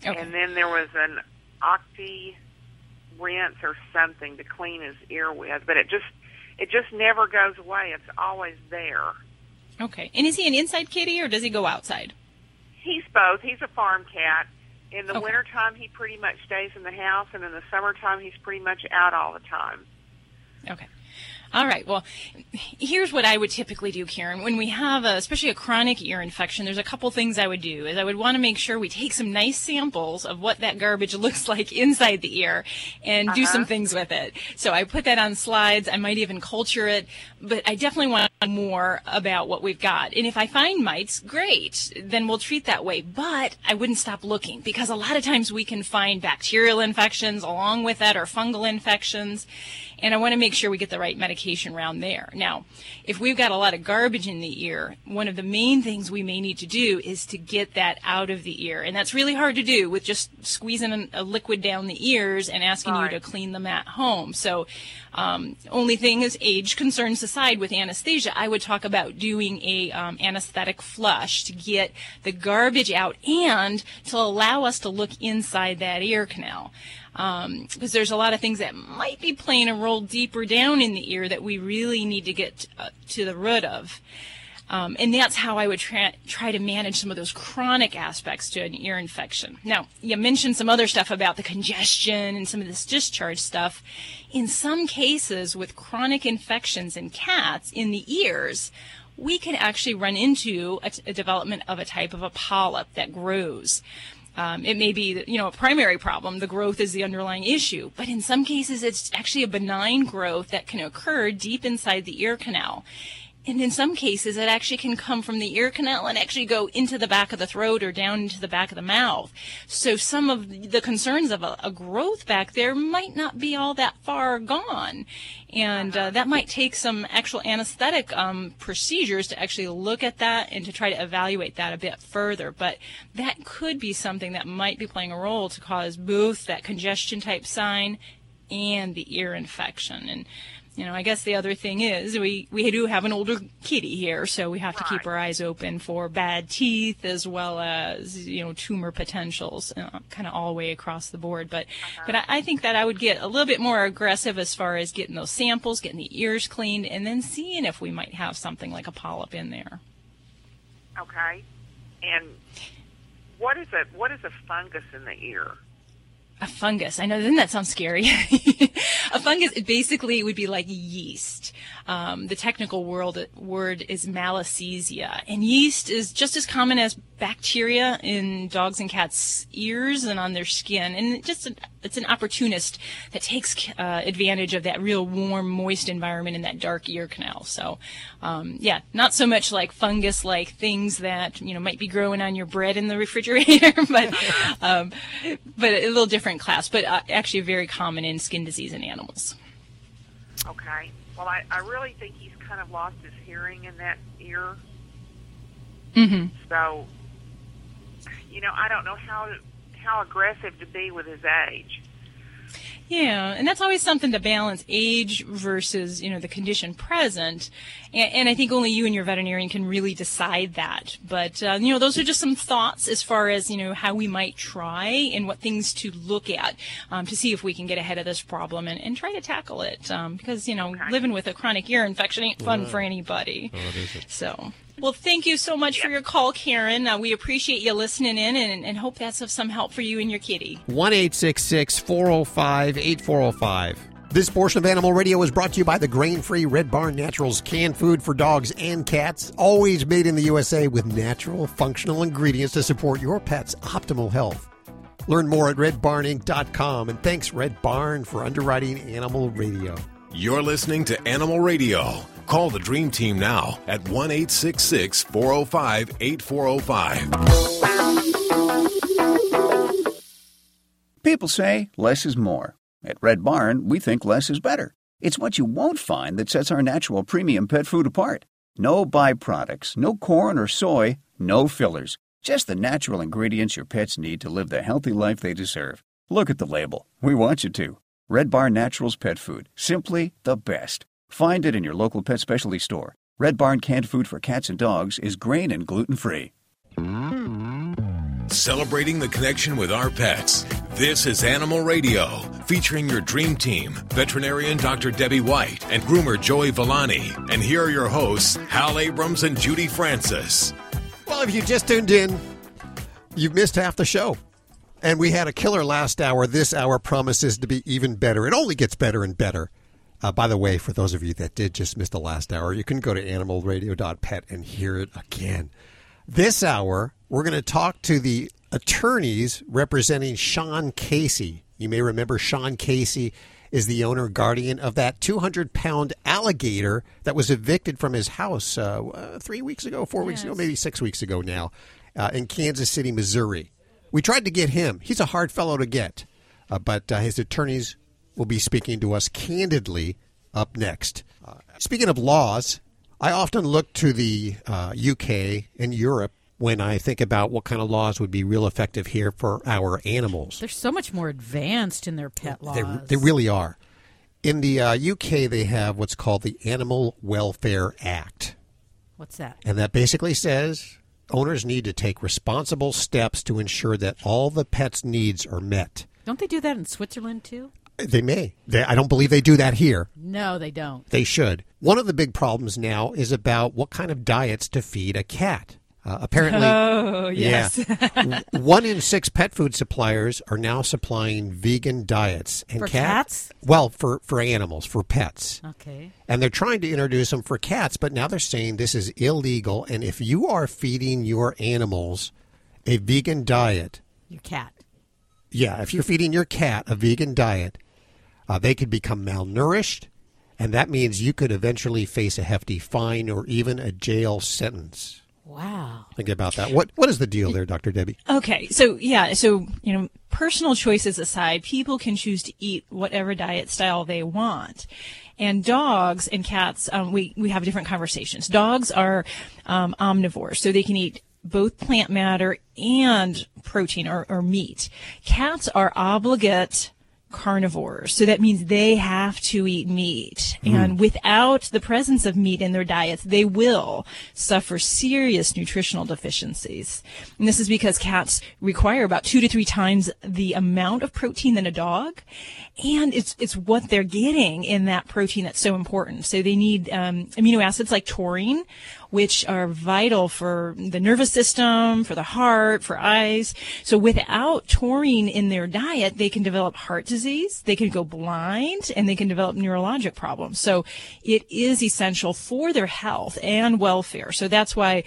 And then there was an Octi rinse or something to clean his ear with. But it just never goes away. It's always there. Okay. And is he an inside kitty, or does he go outside? He's both. He's a farm cat. In the wintertime, he pretty much stays in the house. And in the summertime, he's pretty much out all the time. Okay. All right. Well, here's what I would typically do, Karen. When we have, especially a chronic ear infection, there's a couple things I would do. Is I would want to make sure we take some nice samples of what that garbage looks like inside the ear and do some things with it. So I put that on slides. I might even culture it. But I definitely want to know more about what we've got. And if I find mites, great. Then we'll treat that way. But I wouldn't stop looking, because a lot of times we can find bacterial infections along with that, or fungal infections. And I want to make sure we get the right medication around there. Now, if we've got a lot of garbage in the ear, one of the main things we may need to do is to get that out of the ear. And that's really hard to do with just squeezing a liquid down the ears and asking you to clean them at home. So only thing is, age concerns aside, with anesthesia, I would talk about doing a anesthetic flush to get the garbage out and to allow us to look inside that ear canal. Because there's a lot of things that might be playing a role deeper down in the ear that we really need to get to the root of. And that's how I would try to manage some of those chronic aspects to an ear infection. Now, you mentioned some other stuff about the congestion and some of this discharge stuff. In some cases, with chronic infections in cats in the ears, we can actually run into a development of a type of a polyp that grows. It may be, a primary problem. The growth is the underlying issue. But in some cases, it's actually a benign growth that can occur deep inside the ear canal. And in some cases, it actually can come from the ear canal and actually go into the back of the throat or down into the back of the mouth. So some of the concerns of a growth back there might not be all that far gone. And that might take some actual anesthetic procedures to actually look at that and to try to evaluate that a bit further. But that could be something that might be playing a role to cause both that congestion type sign and the ear infection. And I guess the other thing is we do have an older kitty here, so we have to keep our eyes open for bad teeth as well as, tumor potentials, kind of all the way across the board. But I think that I would get a little bit more aggressive as far as getting those samples, getting the ears cleaned, and then seeing if we might have something like a polyp in there. Okay. And what is a fungus in the ear? A fungus. I know, doesn't that sound scary? A fungus, basically, would be like yeast. The technical word is malassezia. And yeast is just as common as bacteria in dogs and cats' ears and on their skin. And it's an opportunist that takes advantage of that real warm, moist environment in that dark ear canal. So, not so much like fungus, like things that, might be growing on your bread in the refrigerator, but a little different class, but actually very common in skin disease in animals. Okay. Well, I really think he's kind of lost his hearing in that ear. So, I don't know how aggressive to be with his age. Yeah, and that's always something to balance, age versus, the condition present. And I think only you and your veterinarian can really decide that. But, those are just some thoughts as far as, how we might try and what things to look at to see if we can get ahead of this problem and try to tackle it. Because, living with a chronic ear infection ain't fun for anybody. Oh, it isn't. So. Well, thank you so much for your call, Karen. We appreciate you listening in and hope that's of some help for you and your kitty. 1-866-405-8405. This portion of Animal Radio is brought to you by the grain-free Red Barn Naturals canned food for dogs and cats, always made in the USA with natural, functional ingredients to support your pet's optimal health. Learn more at redbarninc.com, and thanks, Red Barn, for underwriting Animal Radio. You're listening to Animal Radio. Call the Dream Team now at 1-866-405-8405. People say less is more. At Red Barn, we think less is better. It's what you won't find that sets our natural premium pet food apart. No byproducts, no corn or soy, no fillers. Just the natural ingredients your pets need to live the healthy life they deserve. Look at the label. We want you to. Red Barn Naturals Pet Food. Simply the best. Find it in your local pet specialty store. Red Barn canned food for cats and dogs is grain and gluten-free. Celebrating the connection with our pets. This is Animal Radio, featuring your dream team, veterinarian Dr. Debbie White and groomer Joey Villani. And here are your hosts, Hal Abrams and Judy Francis. Well, if you just tuned in, you've missed half the show. And we had a killer last hour. This hour promises to be even better. It only gets better and better. By the way, for those of you that did just miss the last hour, you can go to animalradio.pet and hear it again. This hour, we're going to talk to the attorneys representing Sean Casey. You may remember Sean Casey is the owner and guardian of that 200-pound alligator that was evicted from his house 3 weeks ago, 4 weeks ago, maybe 6 weeks ago now, in Kansas City, Missouri. We tried to get him. He's a hard fellow to get, but his attorneys will be speaking to us candidly up next. Speaking of laws, I often look to the UK and Europe when I think about what kind of laws would be real effective here for our animals. They're so much more advanced in their pet laws. They really are. In the UK, they have what's called the Animal Welfare Act. What's that? And that basically says owners need to take responsible steps to ensure that all the pets' needs are met. Don't they do that in Switzerland, too? They may. I don't believe they do that here. No, they don't. They should. One of the big problems now is about what kind of diets to feed a cat. Apparently, one in six pet food suppliers are now supplying vegan diets. And for cats? Well, for animals, for pets. Okay. And they're trying to introduce them for cats, but now they're saying this is illegal. And if you are feeding your animals a vegan diet. Your cat. Yeah, if you're feeding your cat a vegan diet, they could become malnourished. And that means you could eventually face a hefty fine or even a jail sentence. Wow. Think about that. What is the deal there, Dr. Debbie? Okay. So, you know, personal choices aside, people can choose to eat whatever diet style they want. And dogs and cats, we have different conversations. Dogs are omnivores, so they can eat both plant matter and protein or meat. Cats are obligate carnivores, so that means they have to eat meat, and without the presence of meat in their diets, they will suffer serious nutritional deficiencies. And this is because cats require about 2 to 3 times the amount of protein than a dog, and it's what they're getting in that protein that's so important. So they need amino acids like taurine, which are vital for the nervous system, for the heart, for eyes. So without taurine in their diet, they can develop heart disease, they can go blind, and they can develop neurologic problems. So it is essential for their health and welfare. So that's why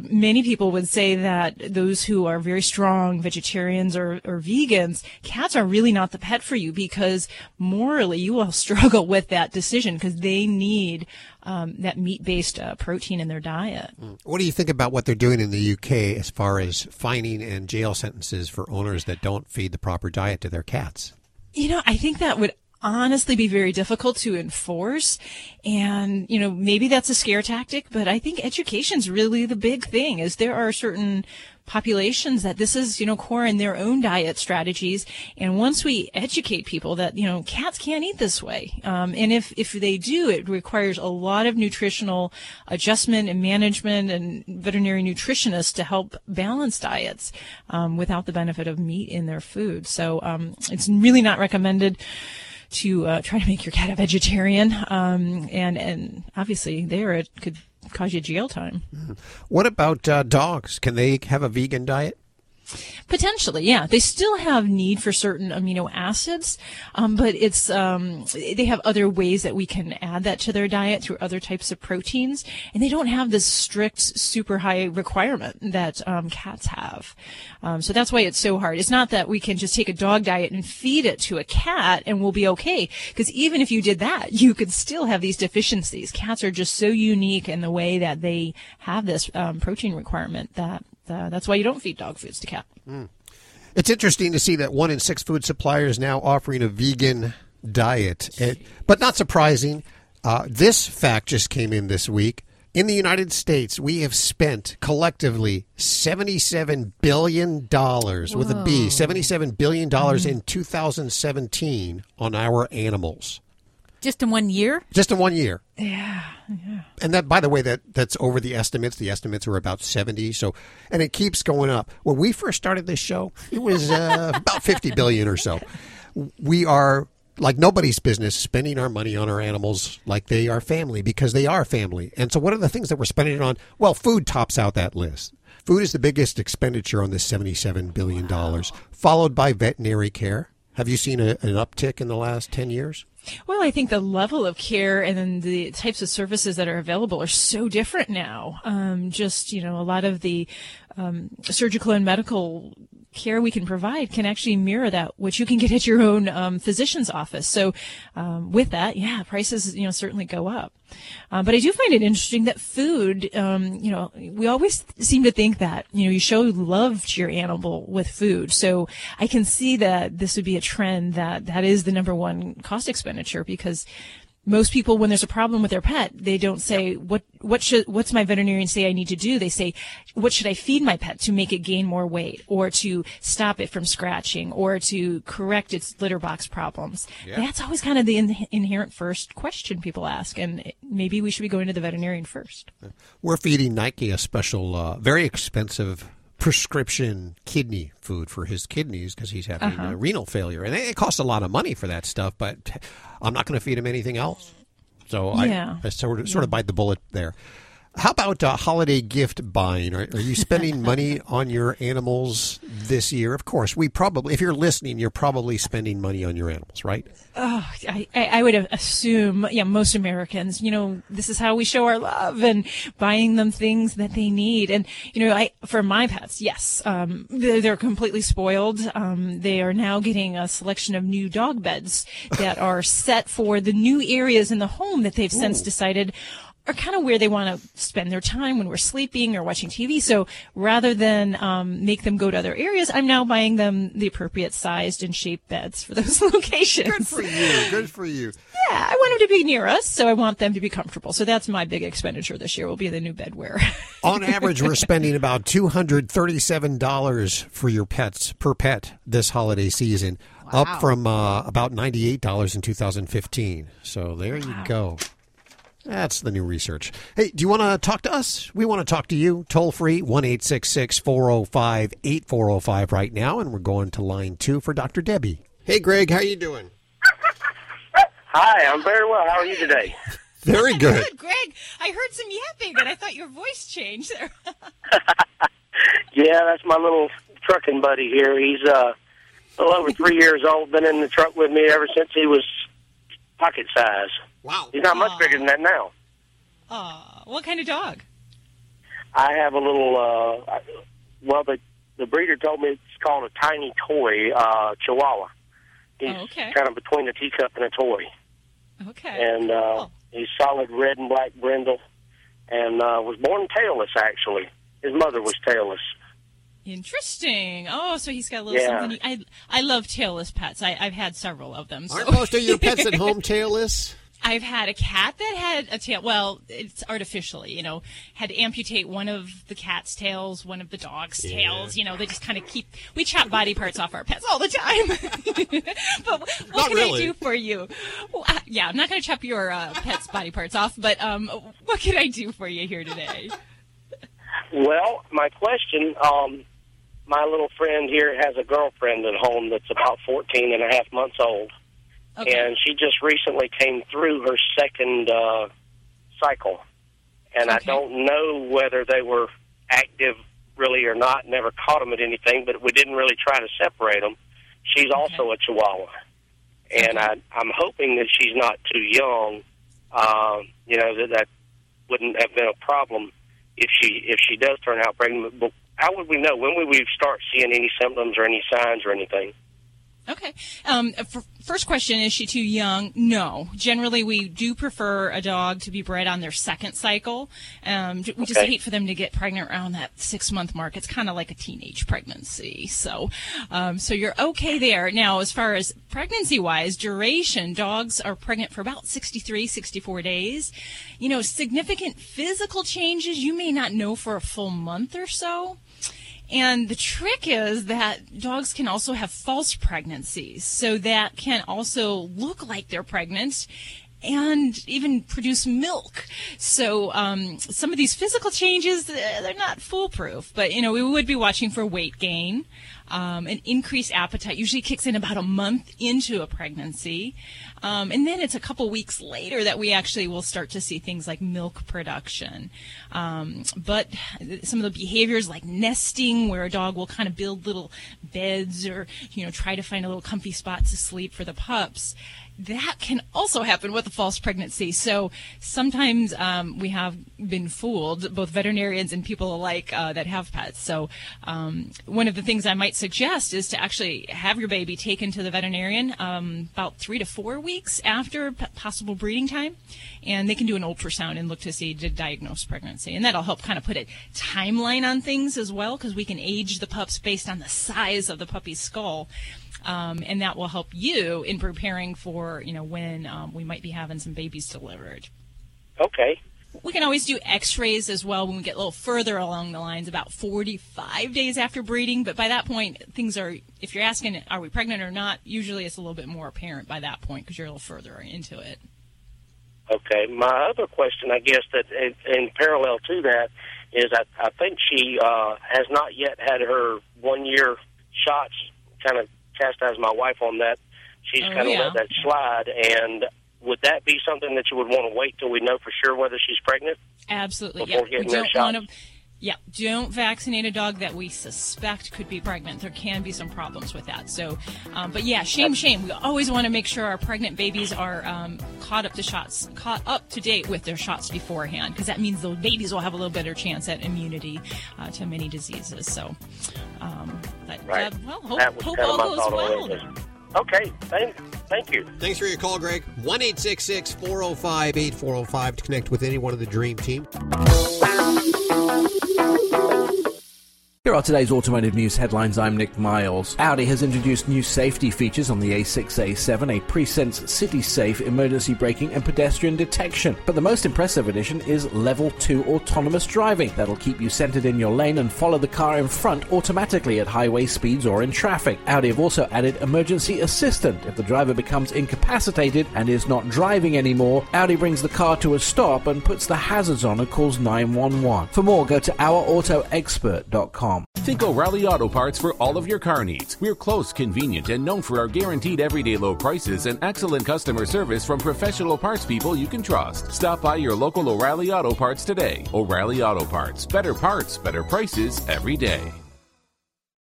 many people would say that those who are very strong vegetarians or vegans, cats are really not the pet for you, because morally you will struggle with that decision, because they need that meat-based protein in their diet. What do you think about what they're doing in the UK as far as fining and jail sentences for owners that don't feed the proper diet to their cats? You know, I think that would honestly be very difficult to enforce, and you know, maybe that's a scare tactic, but I think education's really the big thing. Is there are certain populations that this is, you know, core in their own diet strategies, and once we educate people that, you know, cats can't eat this way, and if they do, it requires a lot of nutritional adjustment and management and veterinary nutritionists to help balance diets without the benefit of meat in their food. So it's really not recommended to try to make your cat a vegetarian, and obviously there it could cause you jail time. What about dogs? Can they have a vegan diet? Potentially, yeah. They still have need for certain amino acids, but it's they have other ways that we can add that to their diet through other types of proteins, and they don't have this strict, super high requirement that cats have. So that's why it's so hard. It's not that we can just take a dog diet and feed it to a cat and we'll be okay, because even if you did that, you could still have these deficiencies. Cats are just so unique in the way that they have this protein requirement that that's why you don't feed dog foods to cats. Mm. It's interesting to see that 1 in 6 food suppliers now offering a vegan diet, but not surprising. This fact just came in this week. In the United States, we have spent collectively $77 billion, with a B, $77 billion in 2017 on our animals. Just in 1 year? Just in 1 year. Yeah. And that, by the way, that's over the estimates. The estimates were about 70. So, and it keeps going up. When we first started this show, it was about 50 billion or so. We are, like nobody's business, spending our money on our animals like they are family, because they are family. And so what are the things that we're spending it on? Well, food tops out that list. Food is the biggest expenditure on this $77 billion, followed by veterinary care. Have you seen an uptick in the last 10 years? Well, I think the level of care and then the types of services that are available are so different now. Just, you know, a lot of the surgical and medical care we can provide can actually mirror that, which you can get at your own physician's office. So with that, yeah, prices, you know, certainly go up. But I do find it interesting that food, you know, we always seem to think that, you know, you show love to your animal with food. So I can see that this would be a trend that is the number one cost expenditure, because most people, when there's a problem with their pet, they don't say, what's my veterinarian say I need to do? They say, what should I feed my pet to make it gain more weight, or to stop it from scratching, or to correct its litter box problems? Yeah. That's always kind of the inherent first question people ask, and maybe we should be going to the veterinarian first. We're feeding Nike a special, very expensive prescription kidney food for his kidneys, because he's having renal failure. And it costs a lot of money for that stuff, but I'm not going to feed him anything else. So I sort of bite the bullet there. How about holiday gift buying? Are you spending money on your animals this year? Of course, if you're listening, you're probably spending money on your animals, right? Oh, I would assume, yeah, most Americans, you know, this is how we show our love, and buying them things that they need. And, you know, for my pets, yes, they're completely spoiled. They are now getting a selection of new dog beds that are set for the new areas in the home that they've since decided are kind of where they want to spend their time when we're sleeping or watching TV. So rather than make them go to other areas, I'm now buying them the appropriate sized and shaped beds for those locations. Good for you. Yeah, I want them to be near us, so I want them to be comfortable. So that's my big expenditure this year, will be the new bedware. On average, we're spending about $237 for your pets per pet this holiday season, up from about $98 in 2015. So there you go. That's the new research. Hey, do you want to talk to us? We want to talk to you. Toll free, 1-866-405-8405 right now. And we're going to line 2 for Dr. Debbie. Hey, Greg, how are you doing? Hi, I'm very well. How are you today? Very good. Good, Greg. I heard some yapping, and I thought your voice changed there. Yeah, that's my little trucking buddy here. He's a little over 3 years old, been in the truck with me ever since he was pocket size. Wow. He's not much bigger than that now. What kind of dog? I have a little, the breeder told me it's called a tiny toy, Chihuahua. He's kind of between a teacup and a toy. Okay. And he's solid red and black brindle, and was born tailless, actually. His mother was tailless. Interesting. Oh, so he's got a little something. I love tailless pets. I've had several of them. So. Aren't most of your pets at home tailless? I've had a cat that had a tail. Well, it's artificially, you know, had to amputate one of the cat's tails, one of the dog's tails. You know, they just kind of we chop body parts off our pets all the time. But what can I do for you? Well, I'm not going to chop your pet's body parts off, but what can I do for you here today? Well, my question, my little friend here has a girlfriend at home that's about 14 and a half months old. Okay. And she just recently came through her second cycle. and I don't know whether they were active really or not, never caught them at anything, but we didn't really try to separate them. She's also a Chihuahua, and I'm hoping that she's not too young, you know, that wouldn't have been a problem if she does turn out pregnant. But how would we know? When would we start seeing any symptoms or any signs or anything? Okay. First question, is she too young? No. Generally, we do prefer a dog to be bred on their second cycle. We just hate for them to get pregnant around that 6-month mark. It's kind of like a teenage pregnancy. So you're okay there. Now, as far as pregnancy-wise, duration, dogs are pregnant for about 63, 64 days. You know, significant physical changes, you may not know for a full month or so. And the trick is that dogs can also have false pregnancies, so that can also look like they're pregnant and even produce milk. So some of these physical changes, they're not foolproof, but, you know, we would be watching for weight gain. An increased appetite usually kicks in about a month into a pregnancy. And then it's a couple weeks later that we actually will start to see things like milk production. But some of the behaviors like nesting, where a dog will kind of build little beds or, you know, try to find a little comfy spot to sleep for the pups, that can also happen with a false pregnancy. So sometimes we have been fooled, both veterinarians and people alike that have pets. So one of the things I might suggest is to actually have your baby taken to the veterinarian about 3 to 4 weeks after possible breeding time, and they can do an ultrasound and look to see to diagnose pregnancy. And that'll help kind of put a timeline on things as well, because we can age the pups based on the size of the puppy's skull. And that will help you in preparing for, you know, when we might be having some babies delivered. Okay. We can always do x-rays as well when we get a little further along the lines, about 45 days after breeding. But by that point, things are, if you're asking, are we pregnant or not, usually it's a little bit more apparent by that point because you're a little further into it. Okay. My other question, I guess, that in parallel to that is I think she has not yet had her one-year shots. Kind of chastise my wife on that. She's kind of let that slide. And would that be something that you would want to wait till we know for sure whether she's pregnant? Absolutely. Before getting her shots? Yeah, don't vaccinate a dog that we suspect could be pregnant. There can be some problems with that. So, but yeah, shame. We always want to make sure our pregnant babies are caught up to date with their shots beforehand, because that means the babies will have a little better chance at immunity to many diseases. So, hope all goes well. Okay, thank you. Thanks for your call, Greg. 1-866-405-8405 to connect with anyone of the Dream Team. Here are today's automotive news headlines. I'm Nick Miles. Audi has introduced new safety features on the A6, A7, a PreSense City Safe, emergency braking and pedestrian detection. But the most impressive addition is Level 2 autonomous driving. That'll keep you centered in your lane and follow the car in front automatically at highway speeds or in traffic. Audi have also added emergency assistant. If the driver becomes incapacitated and is not driving anymore, Audi brings the car to a stop and puts the hazards on and calls 911. For more, go to OurAutoExpert.com. Think O'Reilly Auto Parts for all of your car needs. We're close, convenient, and known for our guaranteed everyday low prices and excellent customer service from professional parts people you can trust. Stop by your local O'Reilly Auto Parts today. O'Reilly Auto Parts, better prices every day.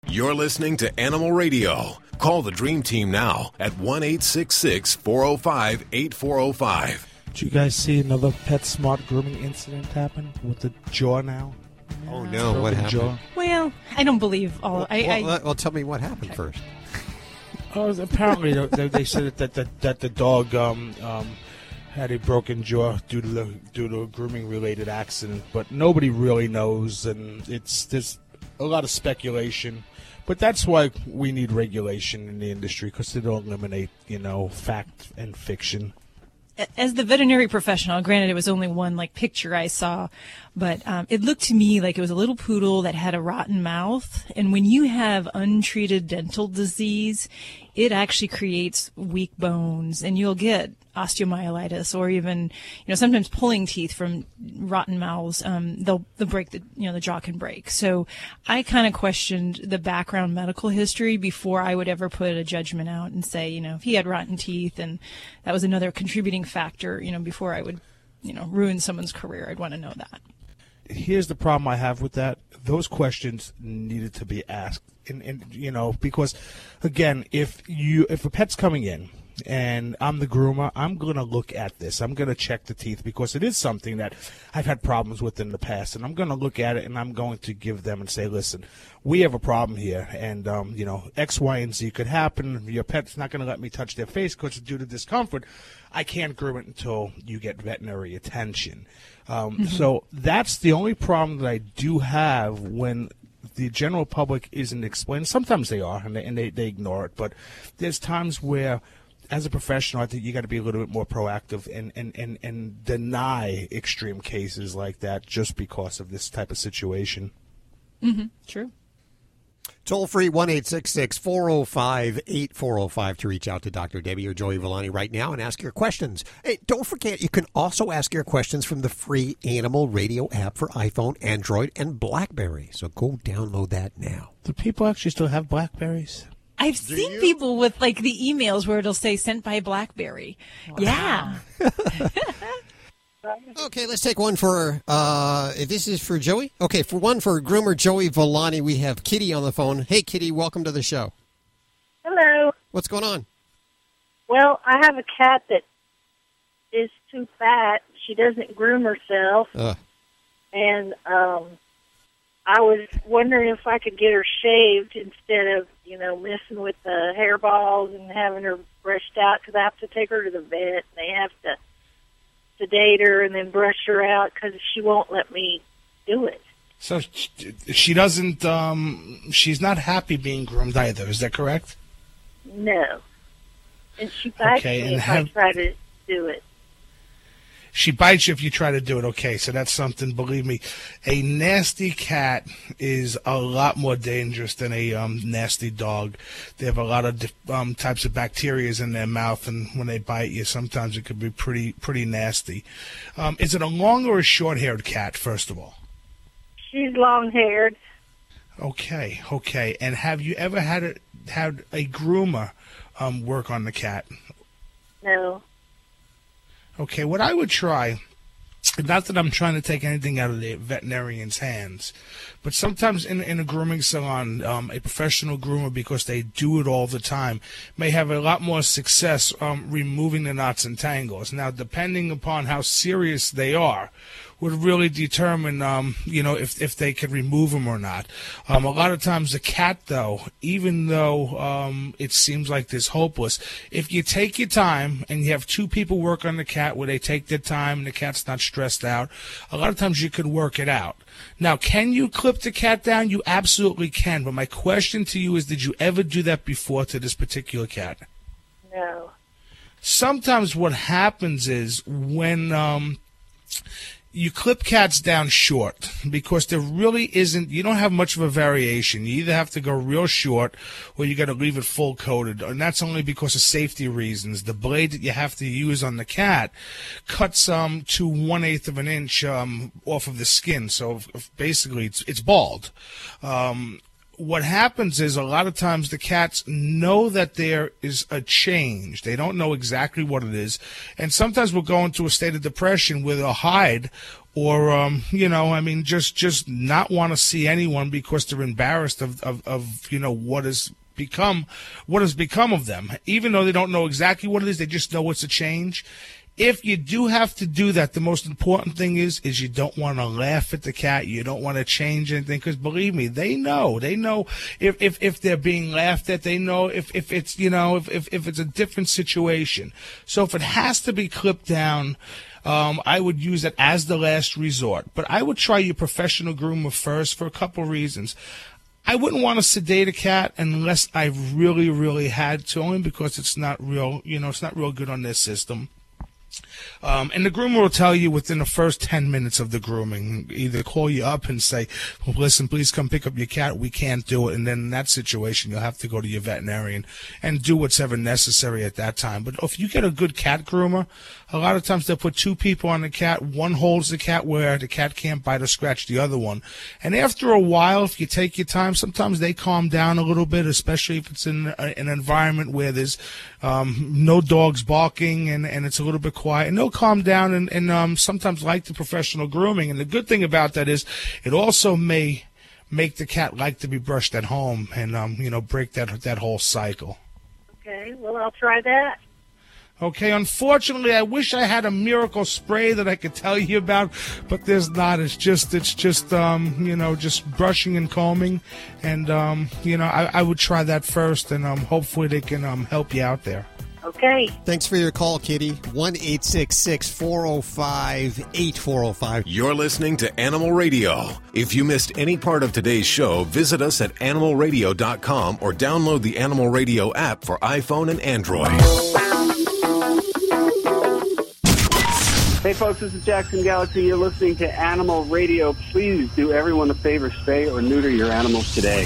You're listening to Animal Radio. Call the Dream Team now at 1-866-405-8405. Did you guys see another PetSmart grooming incident happen with the jaw now? Oh, no. What happened? Jaw. Well, I don't believe all. Well, tell me what happened first. Apparently, they said that the dog had a broken jaw due to a grooming-related accident, but nobody really knows, and there's a lot of speculation. But that's why we need regulation in the industry, because it'll eliminate, you know, fact and fiction. As the veterinary professional, granted it was only one picture I saw, but it looked to me like it was a little poodle that had a rotten mouth. And when you have untreated dental disease, it actually creates weak bones, and you'll get osteomyelitis, or even, you know, sometimes pulling teeth from rotten mouths. They'll break the jaw can break. So I kind of questioned the background medical history before I would ever put a judgment out and say, you know, if he had rotten teeth and that was another contributing factor, you know, before I would ruin someone's career. I'd want to know that. Here's the problem I have with that. Those questions needed to be asked. And because, again, if a pet's coming in and I'm the groomer, I'm going to look at this. I'm going to check the teeth because it is something that I've had problems with in the past. And I'm going to look at it and I'm going to give them and say, listen, we have a problem here. And, X, Y, and Z could happen. Your pet's not going to let me touch their face because it's due to discomfort. I can't groom it until you get veterinary attention. So that's the only problem that I do have when the general public isn't explained. Sometimes they are, and they ignore it. But there's times where, as a professional, I think you got to be a little bit more proactive and deny extreme cases like that just because of this type of situation. Mm-hmm. True. Toll free 1-866-405-8405 to reach out to Dr. Debbie or Joey Villani right now and ask your questions. Hey, don't forget, you can also ask your questions from the free Animal Radio app for iPhone, Android, and BlackBerry. So go download that now. Do people actually still have BlackBerries? I've seen people with the emails where it'll say sent by BlackBerry. Wow. Yeah. Okay, let's take one for, this is for Joey. Okay, for one for groomer Joey Villani, we have Kitty on the phone. Hey, Kitty, welcome to the show. Hello. What's going on? Well, I have a cat that is too fat. She doesn't groom herself. And I was wondering if I could get her shaved instead of, messing with the hairballs and having her brushed out because I have to take her to the vet. And they have to sedate her and then brush her out because she won't let me do it. So she doesn't, she's not happy being groomed either, is that correct? No. And she bites me if I try to do it. She bites you if you try to do it. Okay, so that's something. Believe me, a nasty cat is a lot more dangerous than a nasty dog. They have a lot of types of bacteria in their mouth, and when they bite you, sometimes it could be pretty nasty. Is it a long or a short-haired cat, first of all? She's long-haired. Okay. And have you ever had a groomer work on the cat? No. Okay, what I would try, not that I'm trying to take anything out of the veterinarian's hands, but sometimes in a grooming salon, a professional groomer, because they do it all the time, may have a lot more success removing the knots and tangles. Now, depending upon how serious they are, would really determine, if they can remove them or not. A lot of times the cat, though, even though it seems like this hopeless, if you take your time and you have two people work on the cat where they take their time and the cat's not stressed out, a lot of times you could work it out. Now, can you clip the cat down? You absolutely can. But my question to you is, did you ever do that before to this particular cat? No. Sometimes what happens is when you clip cats down short because there really isn't, you don't have much of a variation. You either have to go real short or you got to leave it full coated. And that's only because of safety reasons. The blade that you have to use on the cat cuts to 1/8 of an inch off of the skin. So if basically it's bald. What happens is a lot of times the cats know that there is a change. They don't know exactly what it is. And sometimes we'll go into a state of depression where they'll hide or, just not want to see anyone because they're embarrassed of what has become of them. Even though they don't know exactly what it is, they just know it's a change. If you do have to do that, the most important thing is you don't want to laugh at the cat. You don't want to change anything because, believe me, they know. They know if they're being laughed at. They know if it's, if it's a different situation. So if it has to be clipped down, I would use it as the last resort. But I would try your professional groomer first for a couple reasons. I wouldn't want to sedate a cat unless I really, really had to, only because it's not real, it's not real good on their system. And the groomer will tell you within the first 10 minutes of the grooming, either call you up and say, well, listen, please come pick up your cat. We can't do it. And then in that situation, you'll have to go to your veterinarian and do what's ever necessary at that time. But if you get a good cat groomer, a lot of times they'll put two people on the cat. One holds the cat where the cat can't bite or scratch the other one. And after a while, if you take your time, sometimes they calm down a little bit, especially if it's in an environment where there's no dogs barking and it's a little bit quiet. quiet, and they'll calm down and sometimes like the professional grooming. And the good thing about that is it also may make the cat like to be brushed at home and, break that whole cycle. Okay, well, I'll try that. Okay, unfortunately, I wish I had a miracle spray that I could tell you about, but there's not. It's just brushing and combing, and I would try that first, and hopefully they can help you out there. Okay. Thanks for your call, Kitty. 1-866-405-8405. You're listening to Animal Radio. If you missed any part of today's show, visit us at animalradio.com or download the Animal Radio app for iPhone and Android. Hey folks, this is Jackson Galaxy. You're listening to Animal Radio. Please do everyone a favor, spay or neuter your animals today.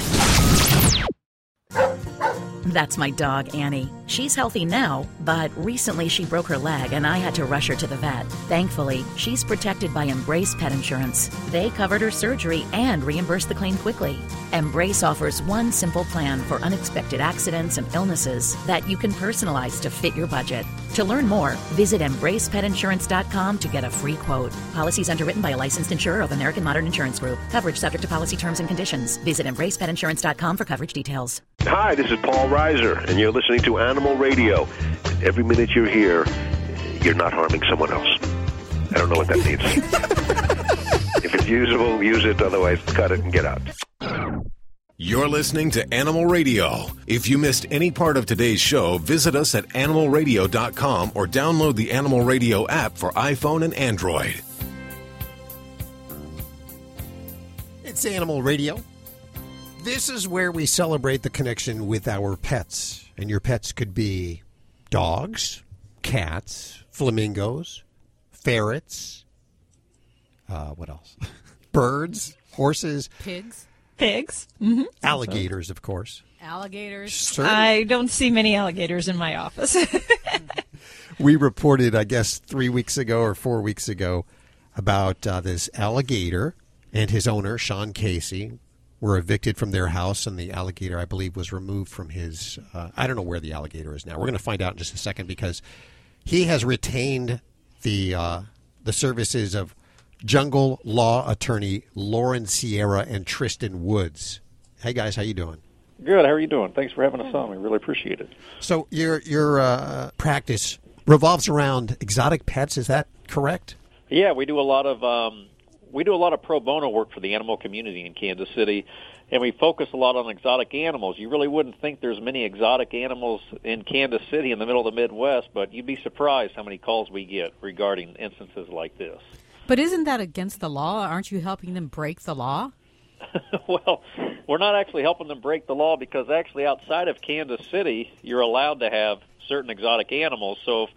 That's my dog, Annie. She's healthy now, but recently she broke her leg and I had to rush her to the vet. Thankfully, she's protected by Embrace Pet Insurance. They covered her surgery and reimbursed the claim quickly. Embrace offers one simple plan for unexpected accidents and illnesses that you can personalize to fit your budget. To learn more, visit embracepetinsurance.com to get a free quote. Policies underwritten by a licensed insurer of American Modern Insurance Group. Coverage subject to policy terms and conditions. Visit embracepetinsurance.com for coverage details. Hi, this is Paul Reiser, and you're listening to Animal Radio. Every minute you're here, you're not harming someone else. I don't know what that means. If it's usable, use it. Otherwise, cut it and get out. You're listening to Animal Radio. If you missed any part of today's show, visit us at animalradio.com or download the Animal Radio app for iPhone and Android. It's Animal Radio. This is where we celebrate the connection with our pets. And your pets could be dogs, cats, flamingos, ferrets, what else? Birds, horses. Pigs. Mm-hmm. Alligators, of course. Certainly. I don't see many alligators in my office. We reported, I guess, 3 weeks ago or 4 weeks ago about this alligator and his owner, Sean Casey, were evicted from their house, and the alligator, I believe, was removed from his... I don't know where the alligator is now. We're going to find out in just a second, because he has retained the services of Jungle Law attorney Lauren Sierra and Tristan Woods. Hey, guys. How you doing? Good. How are you doing? Thanks for having us on. We really appreciate it. So your practice revolves around exotic pets. Is that correct? Yeah, we do a lot of... We do a lot of pro bono work for the animal community in Kansas City, and we focus a lot on exotic animals. You really wouldn't think there's many exotic animals in Kansas City in the middle of the Midwest, but you'd be surprised how many calls we get regarding instances like this. But isn't that against the law? Aren't you helping them break the law? Well, we're not actually helping them break the law, because actually outside of Kansas City, you're allowed to have certain exotic animals. So if,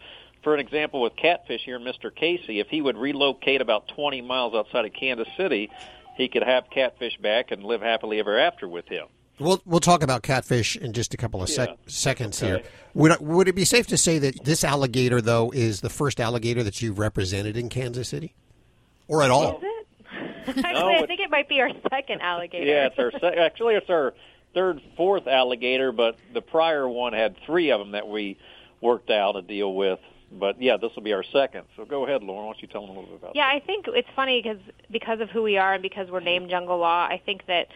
for an example, with Catfish here, Mr. Casey, if he would relocate about 20 miles outside of Kansas City, he could have Catfish back and live happily ever after with him. We'll talk about Catfish in just a couple of seconds here. Would it be safe to say that this alligator, though, is the first alligator that you've represented in Kansas City? Or at all? Is it? I think it might be our second alligator. Yeah, it's our actually it's our third, fourth alligator, but the prior one had three of them that we worked out a deal with. But, yeah, this will be our second. So go ahead, Lauren. Why don't you tell them a little bit about that? Yeah, I think it's funny because of who we are and because we're named Jungle Law, I think that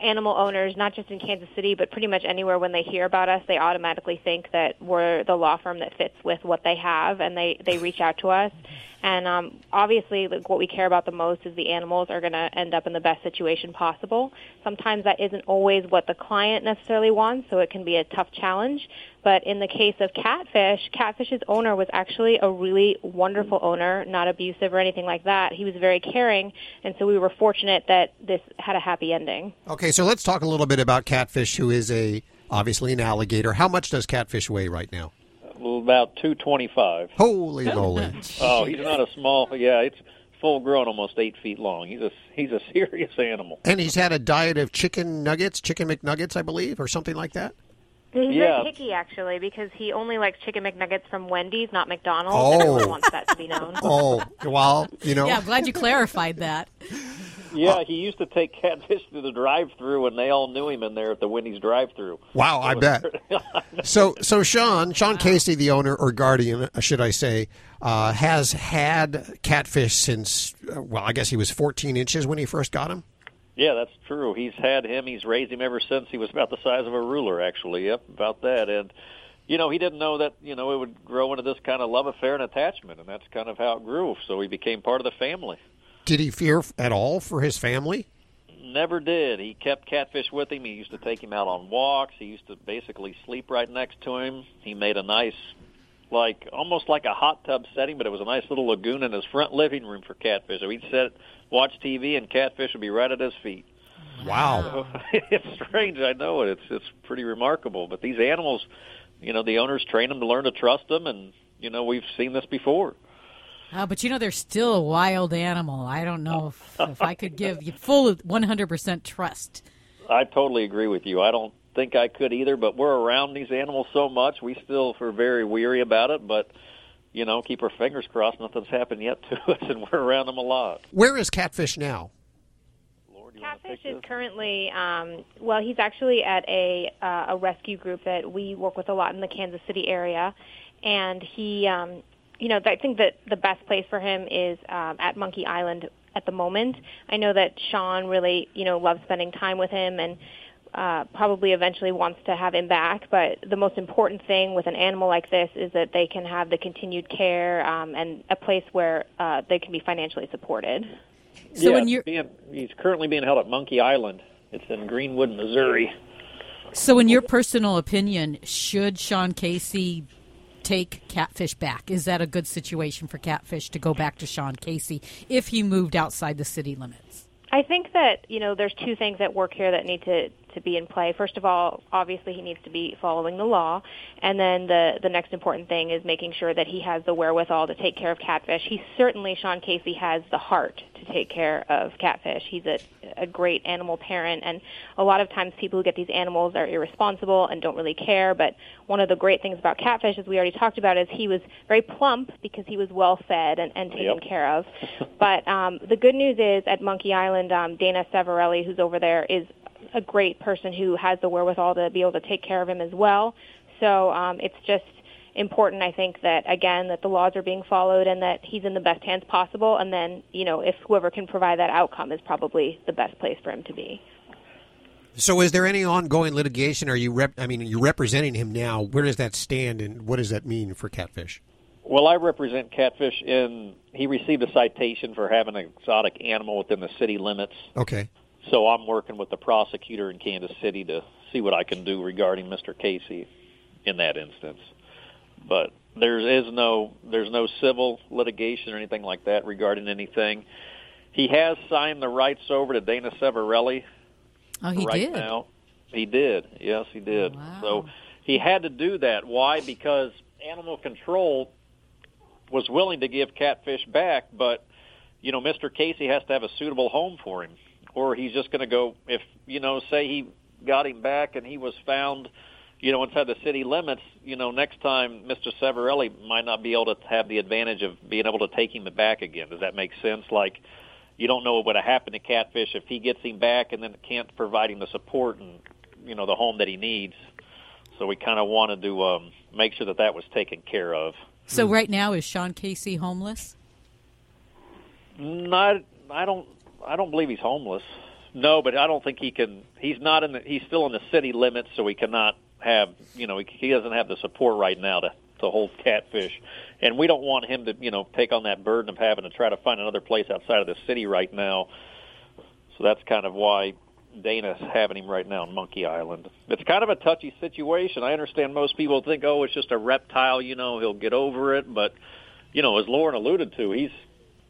animal owners, not just in Kansas City, but pretty much anywhere, when they hear about us, they automatically think that we're the law firm that fits with what they have, and they reach out to us. And obviously, like, what we care about the most is the animals are going to end up in the best situation possible. Sometimes that isn't always what the client necessarily wants, so it can be a tough challenge. But in the case of Catfish, Catfish's owner was actually a really wonderful owner, not abusive or anything like that. He was very caring, and so we were fortunate that this had a happy ending. Okay, so let's talk a little bit about Catfish, who is obviously an alligator. How much does Catfish weigh right now? About 225. Holy moly! Oh, he's not a small. Yeah, it's full grown, almost 8 feet long. He's a serious animal. And he's had a diet of chicken McNuggets, I believe, or something like that. He's very picky, actually, because he only likes chicken McNuggets from Wendy's, not McDonald's. Oh. And everyone wants that to be known. Oh, well, you know. Yeah, I'm glad you clarified that. Yeah, he used to take Catfish to the drive-thru, and they all knew him in there at the Wendy's drive-thru. Wow, I bet. So Sean Casey, the owner, or guardian, should I say, has had Catfish since, well, I guess he was 14 inches when he first got him? Yeah, that's true. He's had him. He's raised him ever since he was about the size of a ruler, actually. Yep, about that. And, you know, he didn't know that, you know, it would grow into this kind of love affair and attachment, and that's kind of how it grew. So he became part of the family. Did he fear at all for his family? Never did. He kept Catfish with him. He used to take him out on walks. He used to basically sleep right next to him. He made a nice, like, almost like a hot tub setting, but it was a nice little lagoon in his front living room for Catfish. So he'd sit, watch TV, and Catfish would be right at his feet. Wow. So, it's strange, I know it. It's pretty remarkable. But these animals, you know, the owners train them to learn to trust them, and, you know, we've seen this before. But, you know, they're still a wild animal. I don't know if I could give you full 100% trust. I totally agree with you. I don't think I could either, but we're around these animals so much, we still are very weary about it, but, you know, keep our fingers crossed. Nothing's happened yet to us, and we're around them a lot. Where is Catfish now? Catfish is currently, well, he's actually at a rescue group that we work with a lot in the Kansas City area, and he... you know, I think that the best place for him is at Monkey Island at the moment. I know that Sean really, you know, loves spending time with him and probably eventually wants to have him back. But the most important thing with an animal like this is that they can have the continued care and a place where they can be financially supported. So yeah, when you're... he's currently being held at Monkey Island. It's in Greenwood, Missouri. So in your personal opinion, should Sean Casey take Catfish back? Is that a good situation for Catfish to go back to Sean Casey if he moved outside the city limits? I think that, you know, there's two things at work here that need to be in play. First of all, obviously he needs to be following the law, and then the next important thing is making sure that he has the wherewithal to take care of Catfish. He certainly, Sean Casey, has the heart to take care of Catfish. He's a great animal parent, and a lot of times people who get these animals are irresponsible and don't really care, but one of the great things about Catfish, as we already talked about, is he was very plump because he was well-fed and taken care of. But the good news is at Monkey Island, Dana Savorelli, who's over there, is a great person who has the wherewithal to be able to take care of him as well. So it's just important, I think, that, again, that the laws are being followed and that he's in the best hands possible. And then, you know, if whoever can provide that outcome is probably the best place for him to be. So is there any ongoing litigation? Are you you're representing him now. Where does that stand, and what does that mean for Catfish? Well, I represent Catfish in he received a citation for having an exotic animal within the city limits. Okay. So I'm working with the prosecutor in Kansas City to see what I can do regarding Mr. Casey in that instance. But there's no civil litigation or anything like that regarding anything. He has signed the rights over to Dana Savorelli. Oh, he did? Right now. He did. Yes, he did. Wow. So he had to do that. Why? Because Animal Control was willing to give Catfish back, but, you know, Mr. Casey has to have a suitable home for him, or he's just going to go, if, you know, say he got him back and he was found, you know, inside the city limits, you know, next time Mr. Savorelli might not be able to have the advantage of being able to take him back again. Does that make sense? Like, you don't know what would have happened to Catfish if he gets him back and then can't provide him the support and, you know, the home that he needs. So we kind of wanted to make sure that was taken care of. So right now, is Sean Casey homeless? Not, I don't believe he's homeless. No, but I don't think he can. He's not in. He's still in the city limits, so he cannot have. You know, he doesn't have the support right now to hold Catfish, and we don't want him to, you know, take on that burden of having to try to find another place outside of the city right now. So that's kind of why Dana's having him right now in Monkey Island. It's kind of a touchy situation. I understand most people think, oh, it's just a reptile, you know, he'll get over it. But, you know, as Lauren alluded to, he's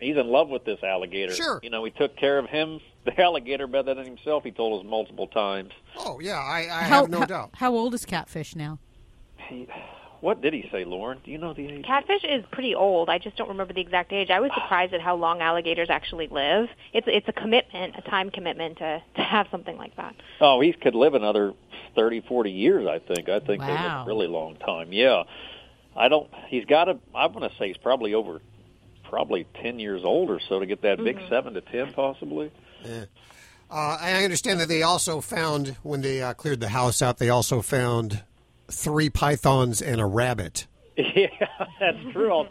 in love with this alligator. Sure. You know, he took care of him, the alligator, better than himself, he told us multiple times. Oh, yeah, I have no doubt. How old is Catfish now? What did he say, Lauren? Do you know the age? Catfish is pretty old. I just don't remember the exact age. I was surprised at how long alligators actually live. It's a commitment, a time commitment to have something like that. Oh, he could live another 30, 40 years, I think. I think they live a really long time. Yeah. He's got I want to say he's probably over probably 10 years old or so to get that big 7 to 10 possibly. Yeah. I understand that they also found, when they cleared the house out, they also found 3 pythons and a rabbit. Yeah, that's true.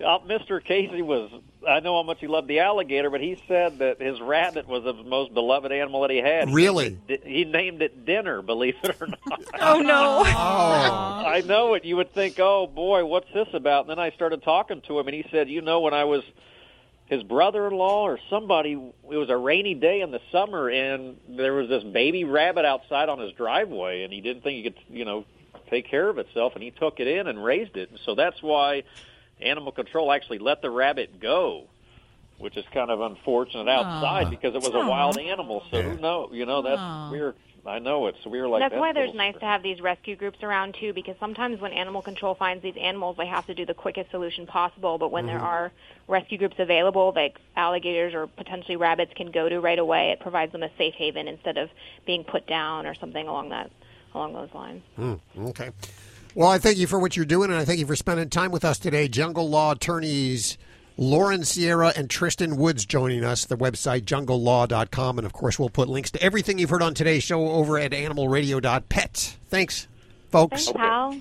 Mr. Casey was, I know how much he loved the alligator, but he said that his rabbit was the most beloved animal that he had. Really? He named it Dinner, believe it or not. Oh, no. Oh. I know it. You would think, oh, boy, what's this about? And then I started talking to him, and he said, you know, when I was his brother-in-law or somebody, it was a rainy day in the summer, and there was this baby rabbit outside on his driveway, and he didn't think he could, you know, take care of itself, and he took it in and raised it. And so that's why animal control actually let the rabbit go, which is kind of unfortunate outside because it was a wild animal. So who knows? You know, that's weird. I know it's weird. Like that's why there's nice to have these rescue groups around too, because sometimes when animal control finds these animals, they have to do the quickest solution possible. But when there are rescue groups available, like alligators or potentially rabbits can go to right away, it provides them a safe haven instead of being put down or something along those lines. Okay. Well, I thank you for what you're doing, and I thank you for spending time with us today. Jungle Law attorneys Lauren Sierra and Tristan Woods joining us, the website junglelaw.com. And, of course, we'll put links to everything you've heard on today's show over at animalradio.pet. Thanks, folks. Thanks, Hal.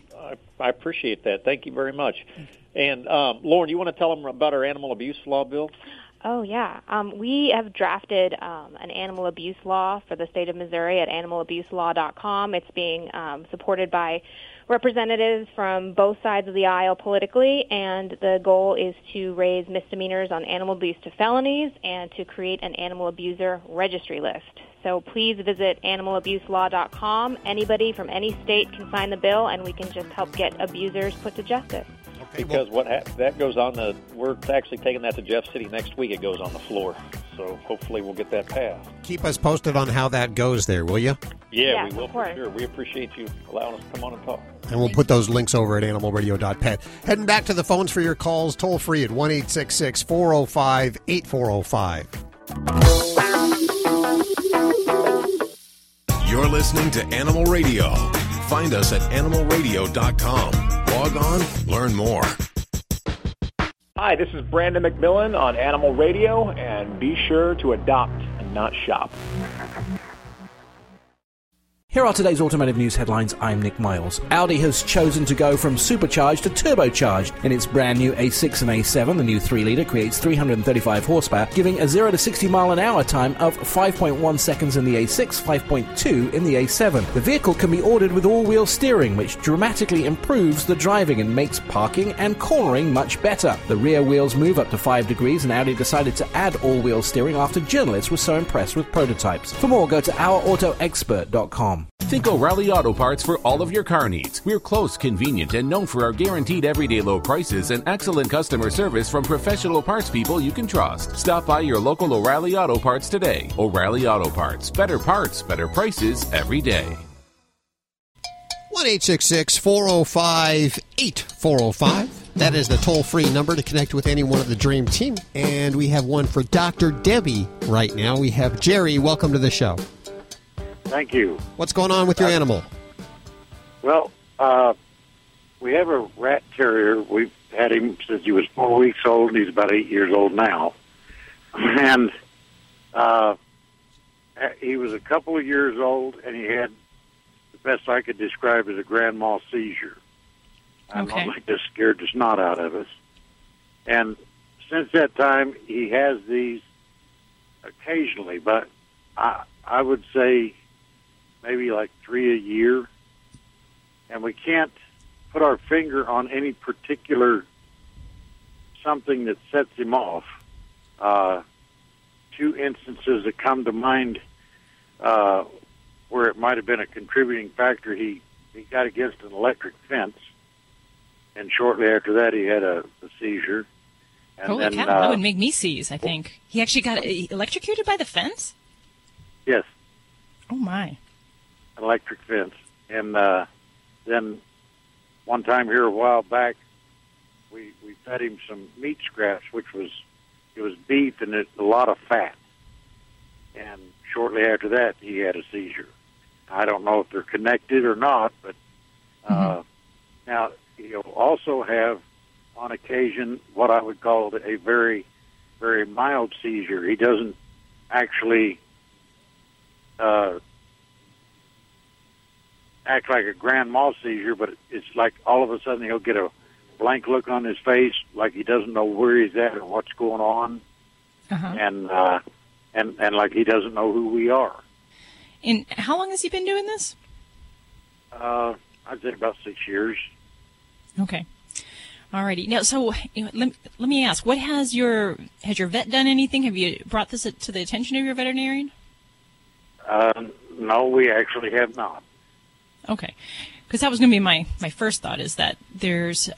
I appreciate that. Thank you very much. And, Lauren, you want to tell them about our animal abuse law bill? Oh, yeah. We have drafted an animal abuse law for the state of Missouri at animalabuselaw.com. It's being supported by representatives from both sides of the aisle politically, and the goal is to raise misdemeanors on animal abuse to felonies and to create an animal abuser registry list. So please visit animalabuselaw.com. Anybody from any state can sign the bill, and we can just help get abusers put to justice. Okay, because that goes on we're actually taking that to Jeff City next week. It goes on the floor. So hopefully we'll get that passed. Keep us posted on how that goes there, will you? Yeah, we will for sure. We appreciate you allowing us to come on and talk. And we'll put those links over at animalradio.pet. Heading back to the phones for your calls, toll free at 1-866-405-8405. You're listening to Animal Radio. Find us at animalradio.com. Log on, learn more. Hi, this is Brandon McMillan on Animal Radio, and be sure to adopt and not shop. Here are today's automotive news headlines. I'm Nick Miles. Audi has chosen to go from supercharged to turbocharged in its brand new A6 and A7. The new 3-litre creates 335 horsepower, giving a 0 to 60 mile an hour time of 5.1 seconds in the A6, 5.2 in the A7. The vehicle can be ordered with all-wheel steering, which dramatically improves the driving and makes parking and cornering much better. The rear wheels move up to 5 degrees, and Audi decided to add all-wheel steering after journalists were so impressed with prototypes. For more, go to OurAutoExpert.com. Think O'Reilly Auto Parts for all of your car needs. We're close, convenient, and known for our guaranteed everyday low prices and excellent customer service from professional parts people you can trust. Stop by your local O'Reilly Auto Parts today. O'Reilly Auto Parts, better prices every day. 1-866-405-8405. That is the toll-free number to connect with anyone of the Dream Team. And we have one for Dr. Debbie right now. We have Jerry. Welcome to the show. Thank you. What's going on with your animal? Well, we have a rat terrier. We've had him since he was 4 weeks old, and he's about 8 years old now. And he was a couple of years old, and he had the best I could describe as a grandma seizure. I'm like this scared the snot out of us. And since that time, he has these occasionally, but I would say maybe like 3 a year, and we can't put our finger on any particular something that sets him off. 2 instances that come to mind where it might have been a contributing factor. He got against an electric fence, and shortly after that he had a seizure. And holy cow, that would make me seize, I think. He actually got electrocuted by the fence? Yes. Oh, my. Electric fence. And then one time here a while back, we fed him some meat scraps, which was, it was beef and a lot of fat. And shortly after that, he had a seizure. I don't know if they're connected or not, but now he'll also have on occasion what I would call a very, very mild seizure. He doesn't actually act like a grand mal seizure, but it's like all of a sudden he'll get a blank look on his face, like he doesn't know where he's at or what's going on, and like he doesn't know who we are. And how long has he been doing this? I'd say about 6 years. Okay. All righty. Now, so let me ask, what has your vet done anything? Have you brought this to the attention of your veterinarian? No, we actually have not. Okay. Because that was going to be my first thought, is that there's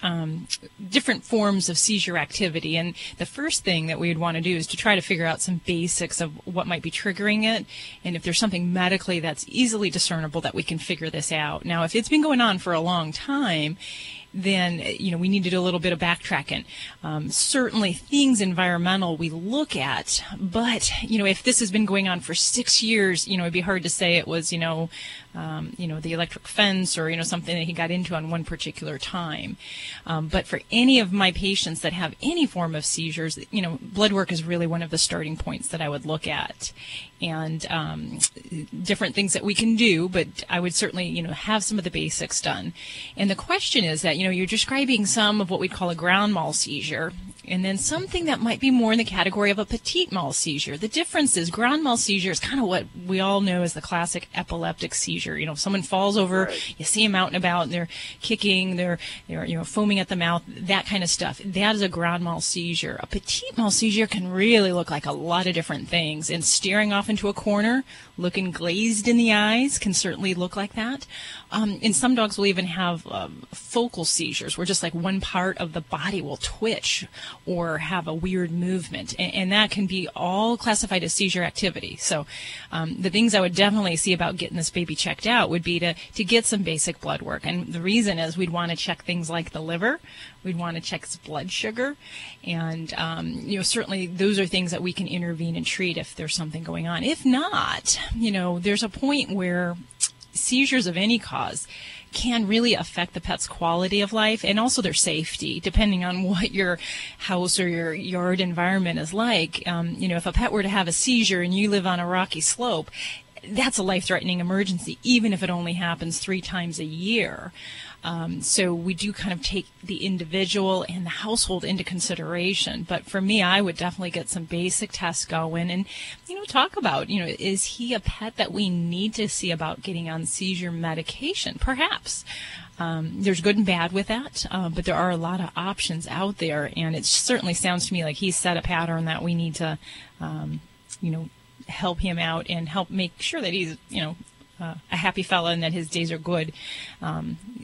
different forms of seizure activity. And the first thing that we would want to do is to try to figure out some basics of what might be triggering it. And if there's something medically that's easily discernible, that we can figure this out. Now, if it's been going on for a long time, then, you know, we need to do a little bit of backtracking. Certainly things environmental we look at, but, you know, if this has been going on for 6 years, you know, it'd be hard to say it was, the electric fence or, something that he got into on one particular time. But for any of my patients that have any form of seizures, blood work is really one of the starting points that I would look at. And different things that we can do, but I would certainly, have some of the basics done. And the question is that, you're describing some of what we call a ground mal seizure, and then something that might be more in the category of a petit mal seizure. The difference is ground mal seizure is kind of what we all know as the classic epileptic seizure. If someone falls over, right, you see them out and about, and they're kicking, they're foaming at the mouth, that kind of stuff. That is a ground mal seizure. A petit mal seizure can really look like a lot of different things, and staring off into a corner, looking glazed in the eyes, can certainly look like that. And some dogs will even have focal seizures, where just like one part of the body will twitch or have a weird movement, and that can be all classified as seizure activity. So the things I would definitely see about getting this baby checked out would be to get some basic blood work. And the reason is we'd want to check things like the liver, we'd want to check his blood sugar, and certainly those are things that we can intervene and treat if there's something going on. If not, there's a point where seizures of any cause can really affect the pet's quality of life and also their safety, depending on what your house or your yard environment is like. If a pet were to have a seizure and you live on a rocky slope, that's a life-threatening emergency, even if it only happens 3 times a year. So we do kind of take the individual and the household into consideration. But for me, I would definitely get some basic tests going and, talk about, is he a pet that we need to see about getting on seizure medication? Perhaps. There's good and bad with that, but there are a lot of options out there. And it certainly sounds to me like he's set a pattern that we need to, help him out and help make sure that he's, a happy fella and that his days are good,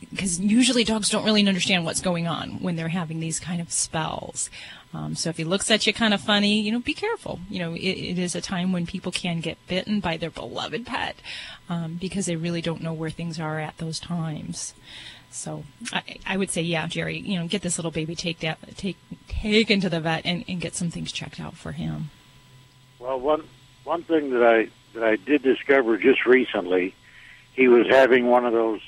because usually dogs don't really understand what's going on when they're having these kind of spells. So if he looks at you kind of funny, be careful. It is a time when people can get bitten by their beloved pet because they really don't know where things are at those times. So I would say, yeah, Jerry, get this little baby taken to the vet and get some things checked out for him. Well, one thing that I did discover just recently, he was having one of those,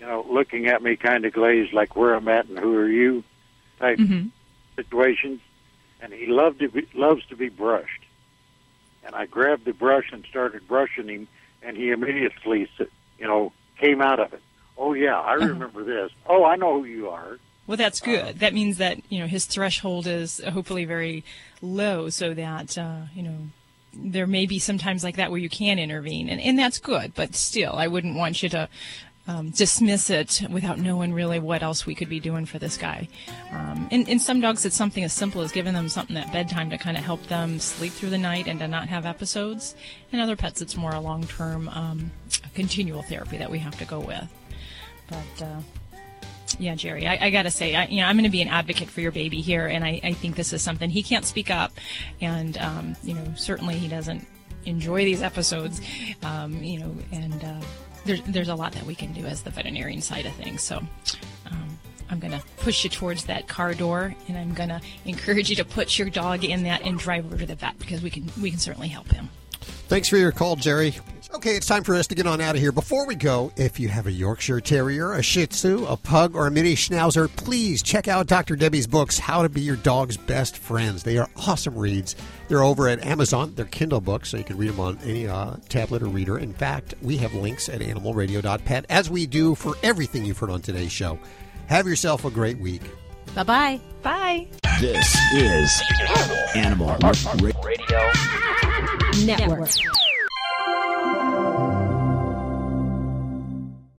looking at me kind of glazed, like where I'm at and who are you type situations. And he loves to be brushed. And I grabbed the brush and started brushing him, and he immediately, came out of it. Oh, yeah, I remember this. Oh, I know who you are. Well, that's good. That means that, his threshold is hopefully very low so that, there may be sometimes like that where you can intervene, and that's good, but still, I wouldn't want you to dismiss it without knowing really what else we could be doing for this guy. And in some dogs, it's something as simple as giving them something at bedtime to kind of help them sleep through the night and to not have episodes. In other pets, it's more a long-term, continual therapy that we have to go with. But, yeah, Jerry, I got to say, I'm going to be an advocate for your baby here, and I think this is something he can't speak up, and, certainly he doesn't enjoy these episodes, and there's a lot that we can do as the veterinarian side of things, so I'm going to push you towards that car door, and I'm going to encourage you to put your dog in that and drive over to the vet, because we can certainly help him. Thanks for your call, Jerry. Okay, it's time for us to get on out of here. Before we go, if you have a Yorkshire Terrier, a Shih Tzu, a Pug, or a Mini Schnauzer, please check out Dr. Debbie's books, How to Be Your Dog's Best Friends. They are awesome reads. They're over at Amazon. They're Kindle books, so you can read them on any tablet or reader. In fact, we have links at animalradio.pet, as we do for everything you've heard on today's show. Have yourself a great week. Bye-bye. Bye. This is Animal Radio Network.